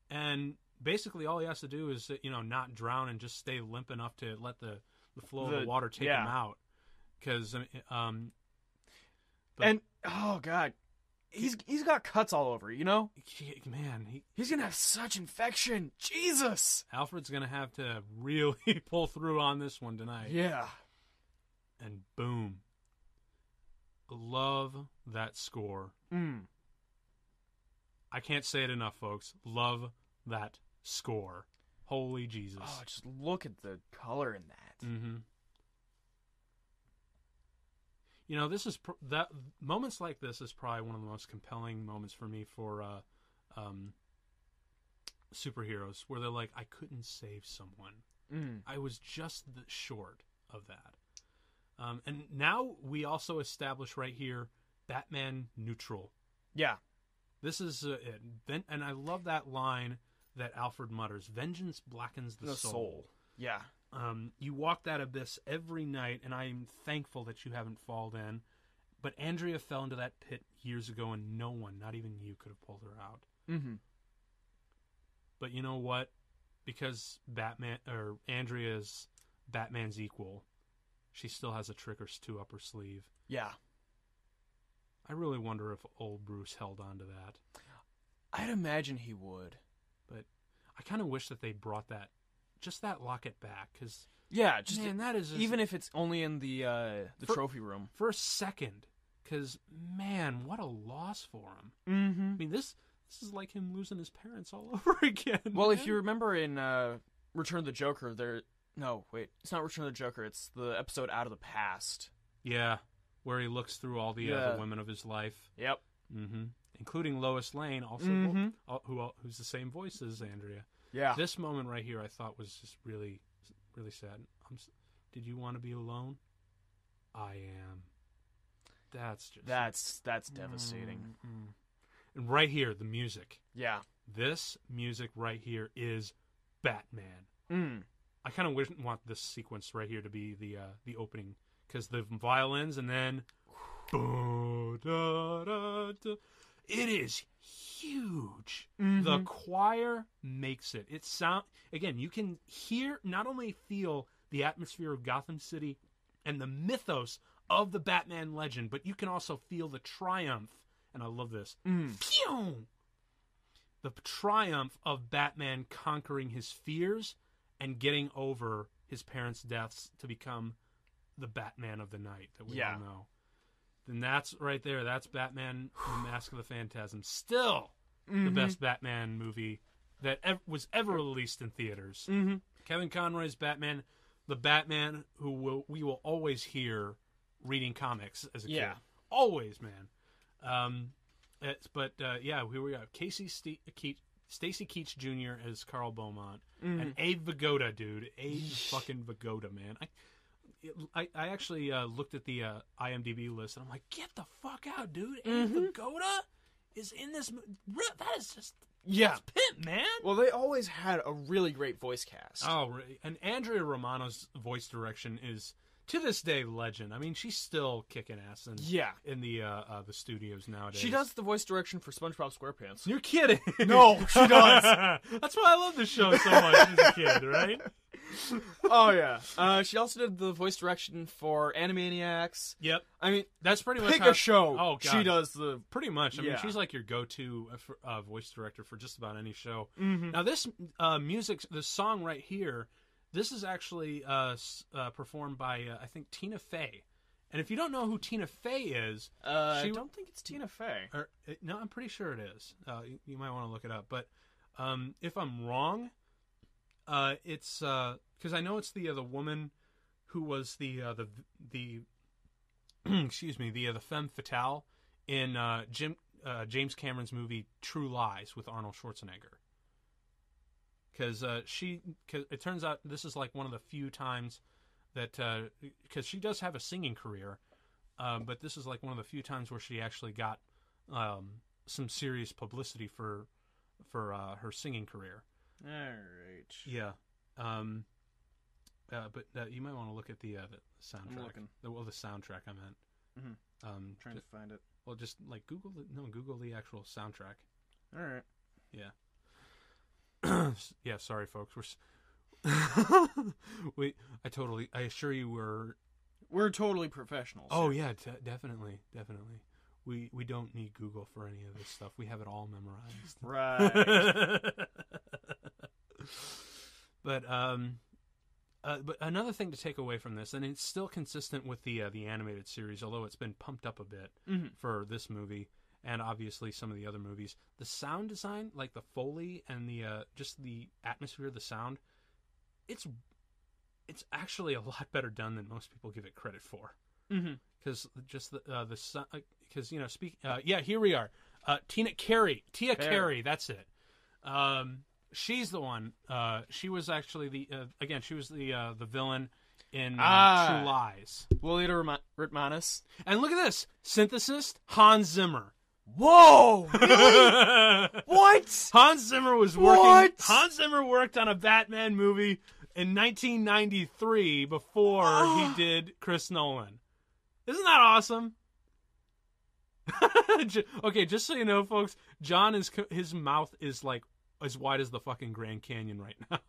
and basically all he has to do is, you know, not drown and just stay limp enough to let the, the flow the, of the water take yeah. him out. Because, um, but, and oh god, he's he's got cuts all over. You know, man, he, he's gonna have such infection. Jesus, Alfred's gonna have to really pull through on this one tonight. Yeah. And boom. Love that score. Mm. I can't say it enough, folks. Love that score. Holy Jesus. Oh, just look at the color in that. Mm-hmm. You know, this is pr- that moments like this is probably one of the most compelling moments for me for uh, um, superheroes, where they're like, I couldn't save someone. Mm. I was just the short of that. Um, and now we also establish right here Batman neutral. Yeah. This is uh, it. Ven- and I love that line that Alfred mutters, vengeance blackens the, the soul. soul. Yeah. Um, you walk that abyss every night, and I'm thankful that you haven't fallen in. But Andrea fell into that pit years ago, and no one, not even you, could have pulled her out. Mm-hmm. But you know what? Because Batman or Andrea's Batman's equal, she still has a trick or two up her sleeve. Yeah. I really wonder if old Bruce held on to that. I'd imagine he would. But I kind of wish that they brought that, just that locket back. Cause, yeah, just man, it, that is just, even if it's only in the uh, the for, trophy room. For a second. Because, man, what a loss for him. Mm-hmm. I mean, this this is like him losing his parents all over again. Well, man. If you remember in uh, Return of the Joker, there... No, wait. It's not Return of the Joker. It's the episode Out of the Past. Yeah, where he looks through all the, yeah. uh, the women of his life. Yep. Mm-hmm. Including Lois Lane, also mm-hmm. who who's the same voice as Andrea. Yeah. This moment right here I thought was just really, really sad. I'm, did you want to be alone? I am. That's just... That's, that's devastating. Mm-hmm. And right here, the music. Yeah. This music right here is Batman. Mm. I kind of wish want this sequence right here to be the uh, the opening, because the violins and then, boom, da, da, da. It is huge. Mm-hmm. The choir makes it. It sound again. You can hear, not only feel the atmosphere of Gotham City and the mythos of the Batman legend, but you can also feel the triumph. And I love this. Mm. Pew! The triumph of Batman conquering his fears and getting over his parents' deaths to become the Batman of the night that we yeah. all know. Then that's right there. That's Batman, the Mask of the Phantasm. Still mm-hmm. the best Batman movie that ev- was ever released in theaters. Mm-hmm. Kevin Conroy's Batman, the Batman who will, we will always hear reading comics as a yeah. kid. Always, man. Um, it's, but, uh, yeah, here we got Casey Ste- Keats, Stacy Keach Junior as Carl Beaumont. Mm. And Abe Vigoda, dude. Abe fucking Vigoda, man. I I, I actually uh, looked at the uh, IMDb list, and I'm like, get the fuck out, dude. Abe mm-hmm. Vigoda is in this movie. That is just... Yeah. That's pimp, man. Well, they always had a really great voice cast. Oh, and Andrea Romano's voice direction is... to this day, legend. I mean, she's still kicking ass in, yeah. in the uh, uh, the studios nowadays. She does the voice direction for SpongeBob SquarePants. You're kidding. No, she does. That's why I love this show so much as a kid, right? Oh, yeah. Uh, she also did the voice direction for Animaniacs. Yep. I mean, that's pretty much pick how... a show. Oh, God. She does the... Pretty much. I yeah. mean, she's like your go-to uh, voice director for just about any show. Mm-hmm. Now, this uh, music, this song right here... This is actually uh, uh, performed by, uh, I think, Tina Fey. And if you don't know who Tina Fey is... Uh, she I don't think it's Tina Fey. Or, uh, no, I'm pretty sure it is. Uh, you, you might want to look it up. But um, if I'm wrong, uh, it's... Because uh, I know it's the uh, the woman who was the... Uh, the the excuse me, the, uh, the femme fatale in uh, Jim, uh, James Cameron's movie True Lies with Arnold Schwarzenegger. Because uh, she, cause it turns out this is like one of the few times that, because uh, she does have a singing career, uh, but this is like one of the few times where she actually got um, some serious publicity for for uh, her singing career. All right. Yeah. Um. Uh, but uh, you might want to look at the, uh, the soundtrack. I'm looking. The, well, the soundtrack I meant. Mm-hmm. Um, I'm trying just, to find it. Well, just like Google the, no, Google the actual soundtrack. All right. Yeah. Yeah, sorry, folks. We're s- we, I totally, I assure you, we're we're totally professionals. Oh here. yeah, t- definitely, definitely. We we don't need Google for any of this stuff. We have it all memorized, right? But um, uh, but another thing to take away from this, and it's still consistent with the uh, the animated series, although it's been pumped up a bit mm-hmm. for this movie. And obviously some of the other movies, the sound design, like the Foley and the uh, just the atmosphere of the sound, it's it's actually a lot better done than most people give it credit for. Because mm-hmm. just the uh, the because you know speak uh, yeah here we are uh, Tina Carey Tia Fair. Carey that's it um, she's the one uh, she was actually the uh, again she was the uh, the villain in uh, ah. True Lies. Willita Ritmanis. And look at this synthesist Hans Zimmer. Whoa! Really? What? Hans Zimmer was working. What? Hans Zimmer worked on a Batman movie in nineteen ninety-three before oh. he did Chris Nolan. Isn't that awesome? Okay, just so you know, folks, John is his mouth is like as wide as the fucking Grand Canyon right now.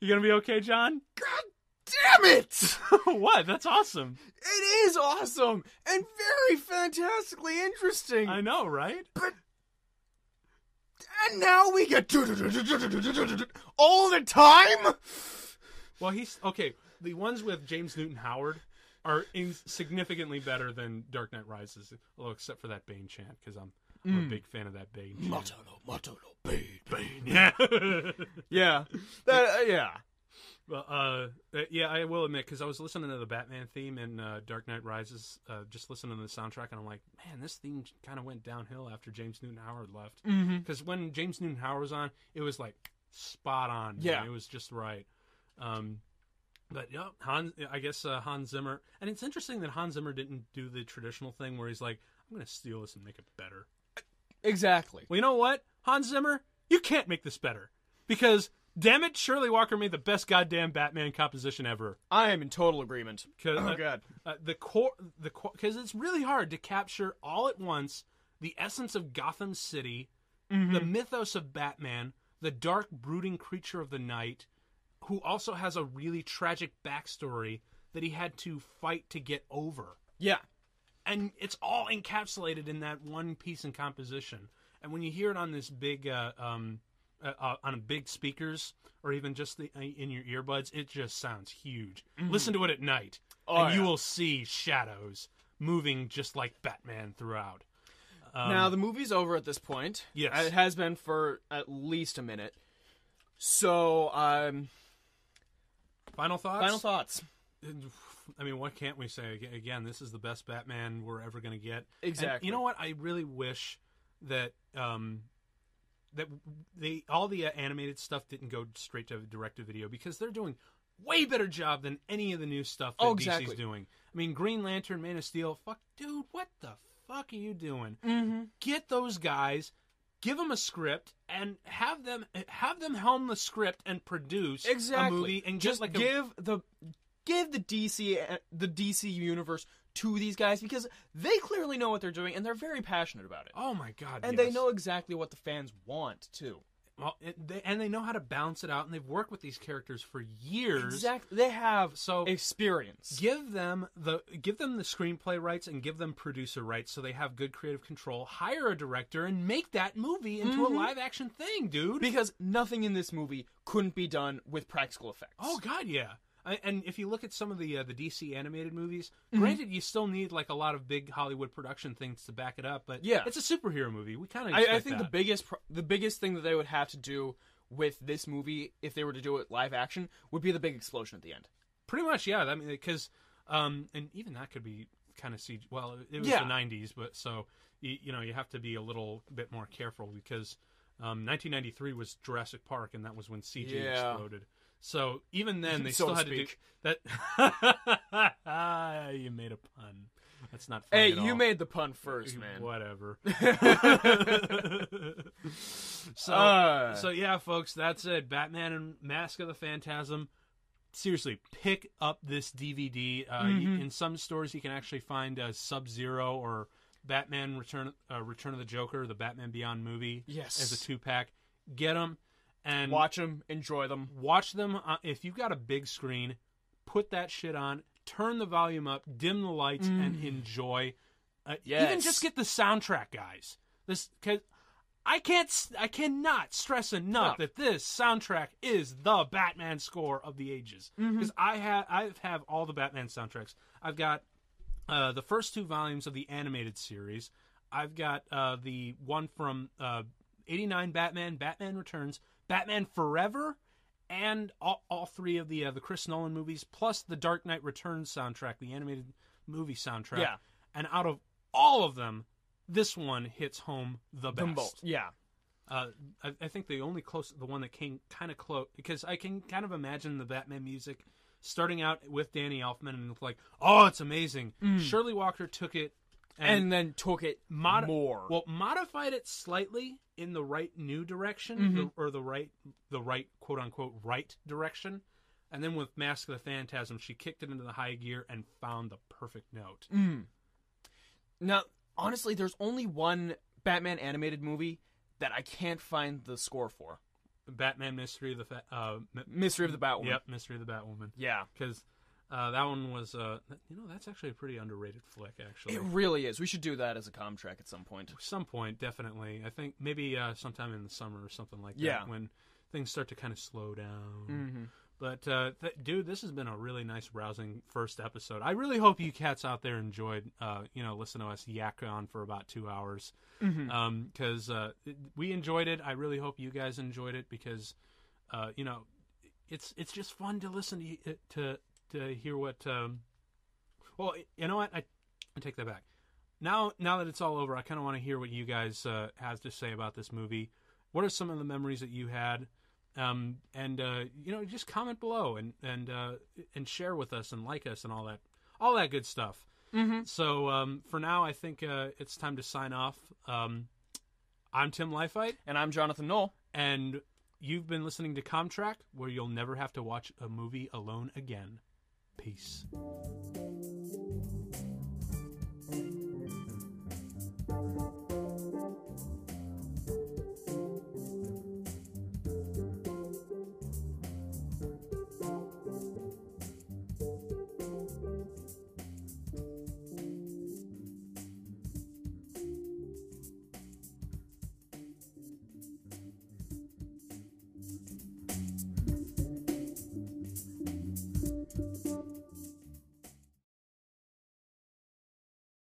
You gonna be okay, John? God damn it! What? That's awesome. It is awesome and very fantastically interesting. I know, right? But and now we get all the time. Well, he's okay. The ones with James Newton Howard are in- significantly better than Dark Knight Rises, although except for that Bane chant, because I'm. I'm mm. a big fan of that Bane. Matalo, matalo, Bane, Bane. Yeah, yeah, that, uh, yeah. Well, uh, yeah, I will admit because I was listening to the Batman theme in uh, Dark Knight Rises, uh, just listening to the soundtrack, and I'm like, man, this theme kind of went downhill after James Newton Howard left. Because mm-hmm. when James Newton Howard was on, it was like spot on. Yeah, man. It was just right. Um, but yeah, Hans, I guess uh, Hans Zimmer, and it's interesting that Hans Zimmer didn't do the traditional thing where he's like, I'm gonna steal this and make it better. Exactly. Well, you know what, Hans Zimmer, you can't make this better because, damn it, Shirley Walker made the best goddamn Batman composition ever. I am in total agreement. Oh uh, god, uh, the core, the because it's really hard to capture all at once the essence of Gotham City, mm-hmm. the mythos of Batman, the dark brooding creature of the night, who also has a really tragic backstory that he had to fight to get over. Yeah. And it's all encapsulated in that one piece in composition. And when you hear it on this big, uh, um, uh, uh, on big speakers, or even just the, uh, in your earbuds, it just sounds huge. Mm-hmm. Listen to it at night. oh, and yeah. you will see shadows moving just like Batman throughout. Um, now, the movie's over at this point. Yes. It has been for at least a minute. So, um... final thoughts? Final thoughts. I mean, what can't we say? Again, this is the best Batman we're ever going to get. Exactly. And you know what? I really wish that... Um, that they all the animated stuff didn't go straight to direct-to-video, because they're doing way better job than any of the new stuff that oh, exactly. D C's doing. I mean, Green Lantern, Man of Steel, fuck, dude, what the fuck are you doing? Mm-hmm. Get those guys, give them a script, and have them have them helm the script and produce exactly. a movie. And just like give a... the give the D C the D C universe to these guys, because they clearly know what they're doing and they're very passionate about it. Oh my god! And yes. they know exactly what the fans want too. Well, and they, and they know how to balance it out, and they've worked with these characters for years. Exactly, they have so experience. Give them the give them the screenplay rights and give them producer rights, so they have good creative control. Hire a director and make that movie into mm-hmm. a live action thing, dude. Because nothing in this movie couldn't be done with practical effects. Oh god, yeah. I, and if you look at some of the uh, the D C animated movies, mm-hmm. granted you still need like a lot of big Hollywood production things to back it up, but yeah. it's a superhero movie. We kind of I, I think that. the biggest the biggest thing that they would have to do with this movie, if they were to do it live action, would be the big explosion at the end. Pretty much, yeah. I mean, because um, and even that could be kind of C G. Well, it was yeah. the nineties, but so you, you know you have to be a little bit more careful, because um, nineteen ninety-three was Jurassic Park, and that was when C G yeah. exploded. So even then, they so still had to, to do that. You made a pun. That's not funny. Hey, at all. You made the pun first, man. Whatever. so, uh. so yeah, folks, that's it. Batman and Mask of the Phantasm. Seriously, pick up this D V D. Uh, mm-hmm. In some stores, you can actually find uh, Sub-Zero or Batman Return uh, Return of the Joker, the Batman Beyond movie. Yes, as a two pack. Get them. And watch them, enjoy them. Watch them. Uh, if you've got a big screen, put that shit on, turn the volume up, dim the lights, mm. and enjoy. Uh, yes. Even just get the soundtrack, guys. This, 'cause I can't, I cannot stress enough oh. that this soundtrack is the Batman score of the ages. Because mm-hmm. I have, I have all the Batman soundtracks. I've got uh, the first two volumes of the animated series. I've got uh, the one from uh, eighty-nine Batman, Batman Returns, Batman Forever, and all, all three of the uh, the Chris Nolan movies, plus the Dark Knight Returns soundtrack, the animated movie soundtrack. Yeah. And out of all of them, this one hits home the best. Both. Yeah. Uh, I, I think the only close, the one that came kind of close, because I can kind of imagine the Batman music starting out with Danny Elfman and like, oh, it's amazing. Mm. Shirley Walker took it. And, and then took it modi- more. Well, modified it slightly in the right new direction, mm-hmm. the, or the right, the right quote unquote right direction. And then with Mask of the Phantasm, she kicked it into the high gear and found the perfect note. Mm. Now, honestly, there's only one Batman animated movie that I can't find the score for. Batman Mystery of the Fa- uh, M- Mystery of the Batwoman. Yep, Mystery of the Batwoman. Yeah, because. Uh, that one was, uh, you know, that's actually a pretty underrated flick, actually. It really is. We should do that as a ComTrack at some point. Some point, definitely. I think maybe uh, sometime in the summer or something like that, yeah. when things start to kind of slow down. Mm-hmm. But, uh, th- dude, this has been a really nice, rousing first episode. I really hope you cats out there enjoyed, uh, you know, listen to us yak on for about two hours. Mm-hmm. Um, 'cause uh, we enjoyed it. I really hope you guys enjoyed it, because, uh, you know, it's it's just fun to listen to to to hear what, um, well, you know what? I, I take that back. Now, now that it's all over, I kind of want to hear what you guys uh, have to say about this movie. What are some of the memories that you had? Um, and uh, you know, just comment below and and uh, and share with us and like us and all that, all that good stuff. Mm-hmm. So um, for now, I think uh, it's time to sign off. Um, I'm Tim Lifite, and I'm Jonathan Knoll, and you've been listening to ComTrack, where you'll never have to watch a movie alone again. Peace.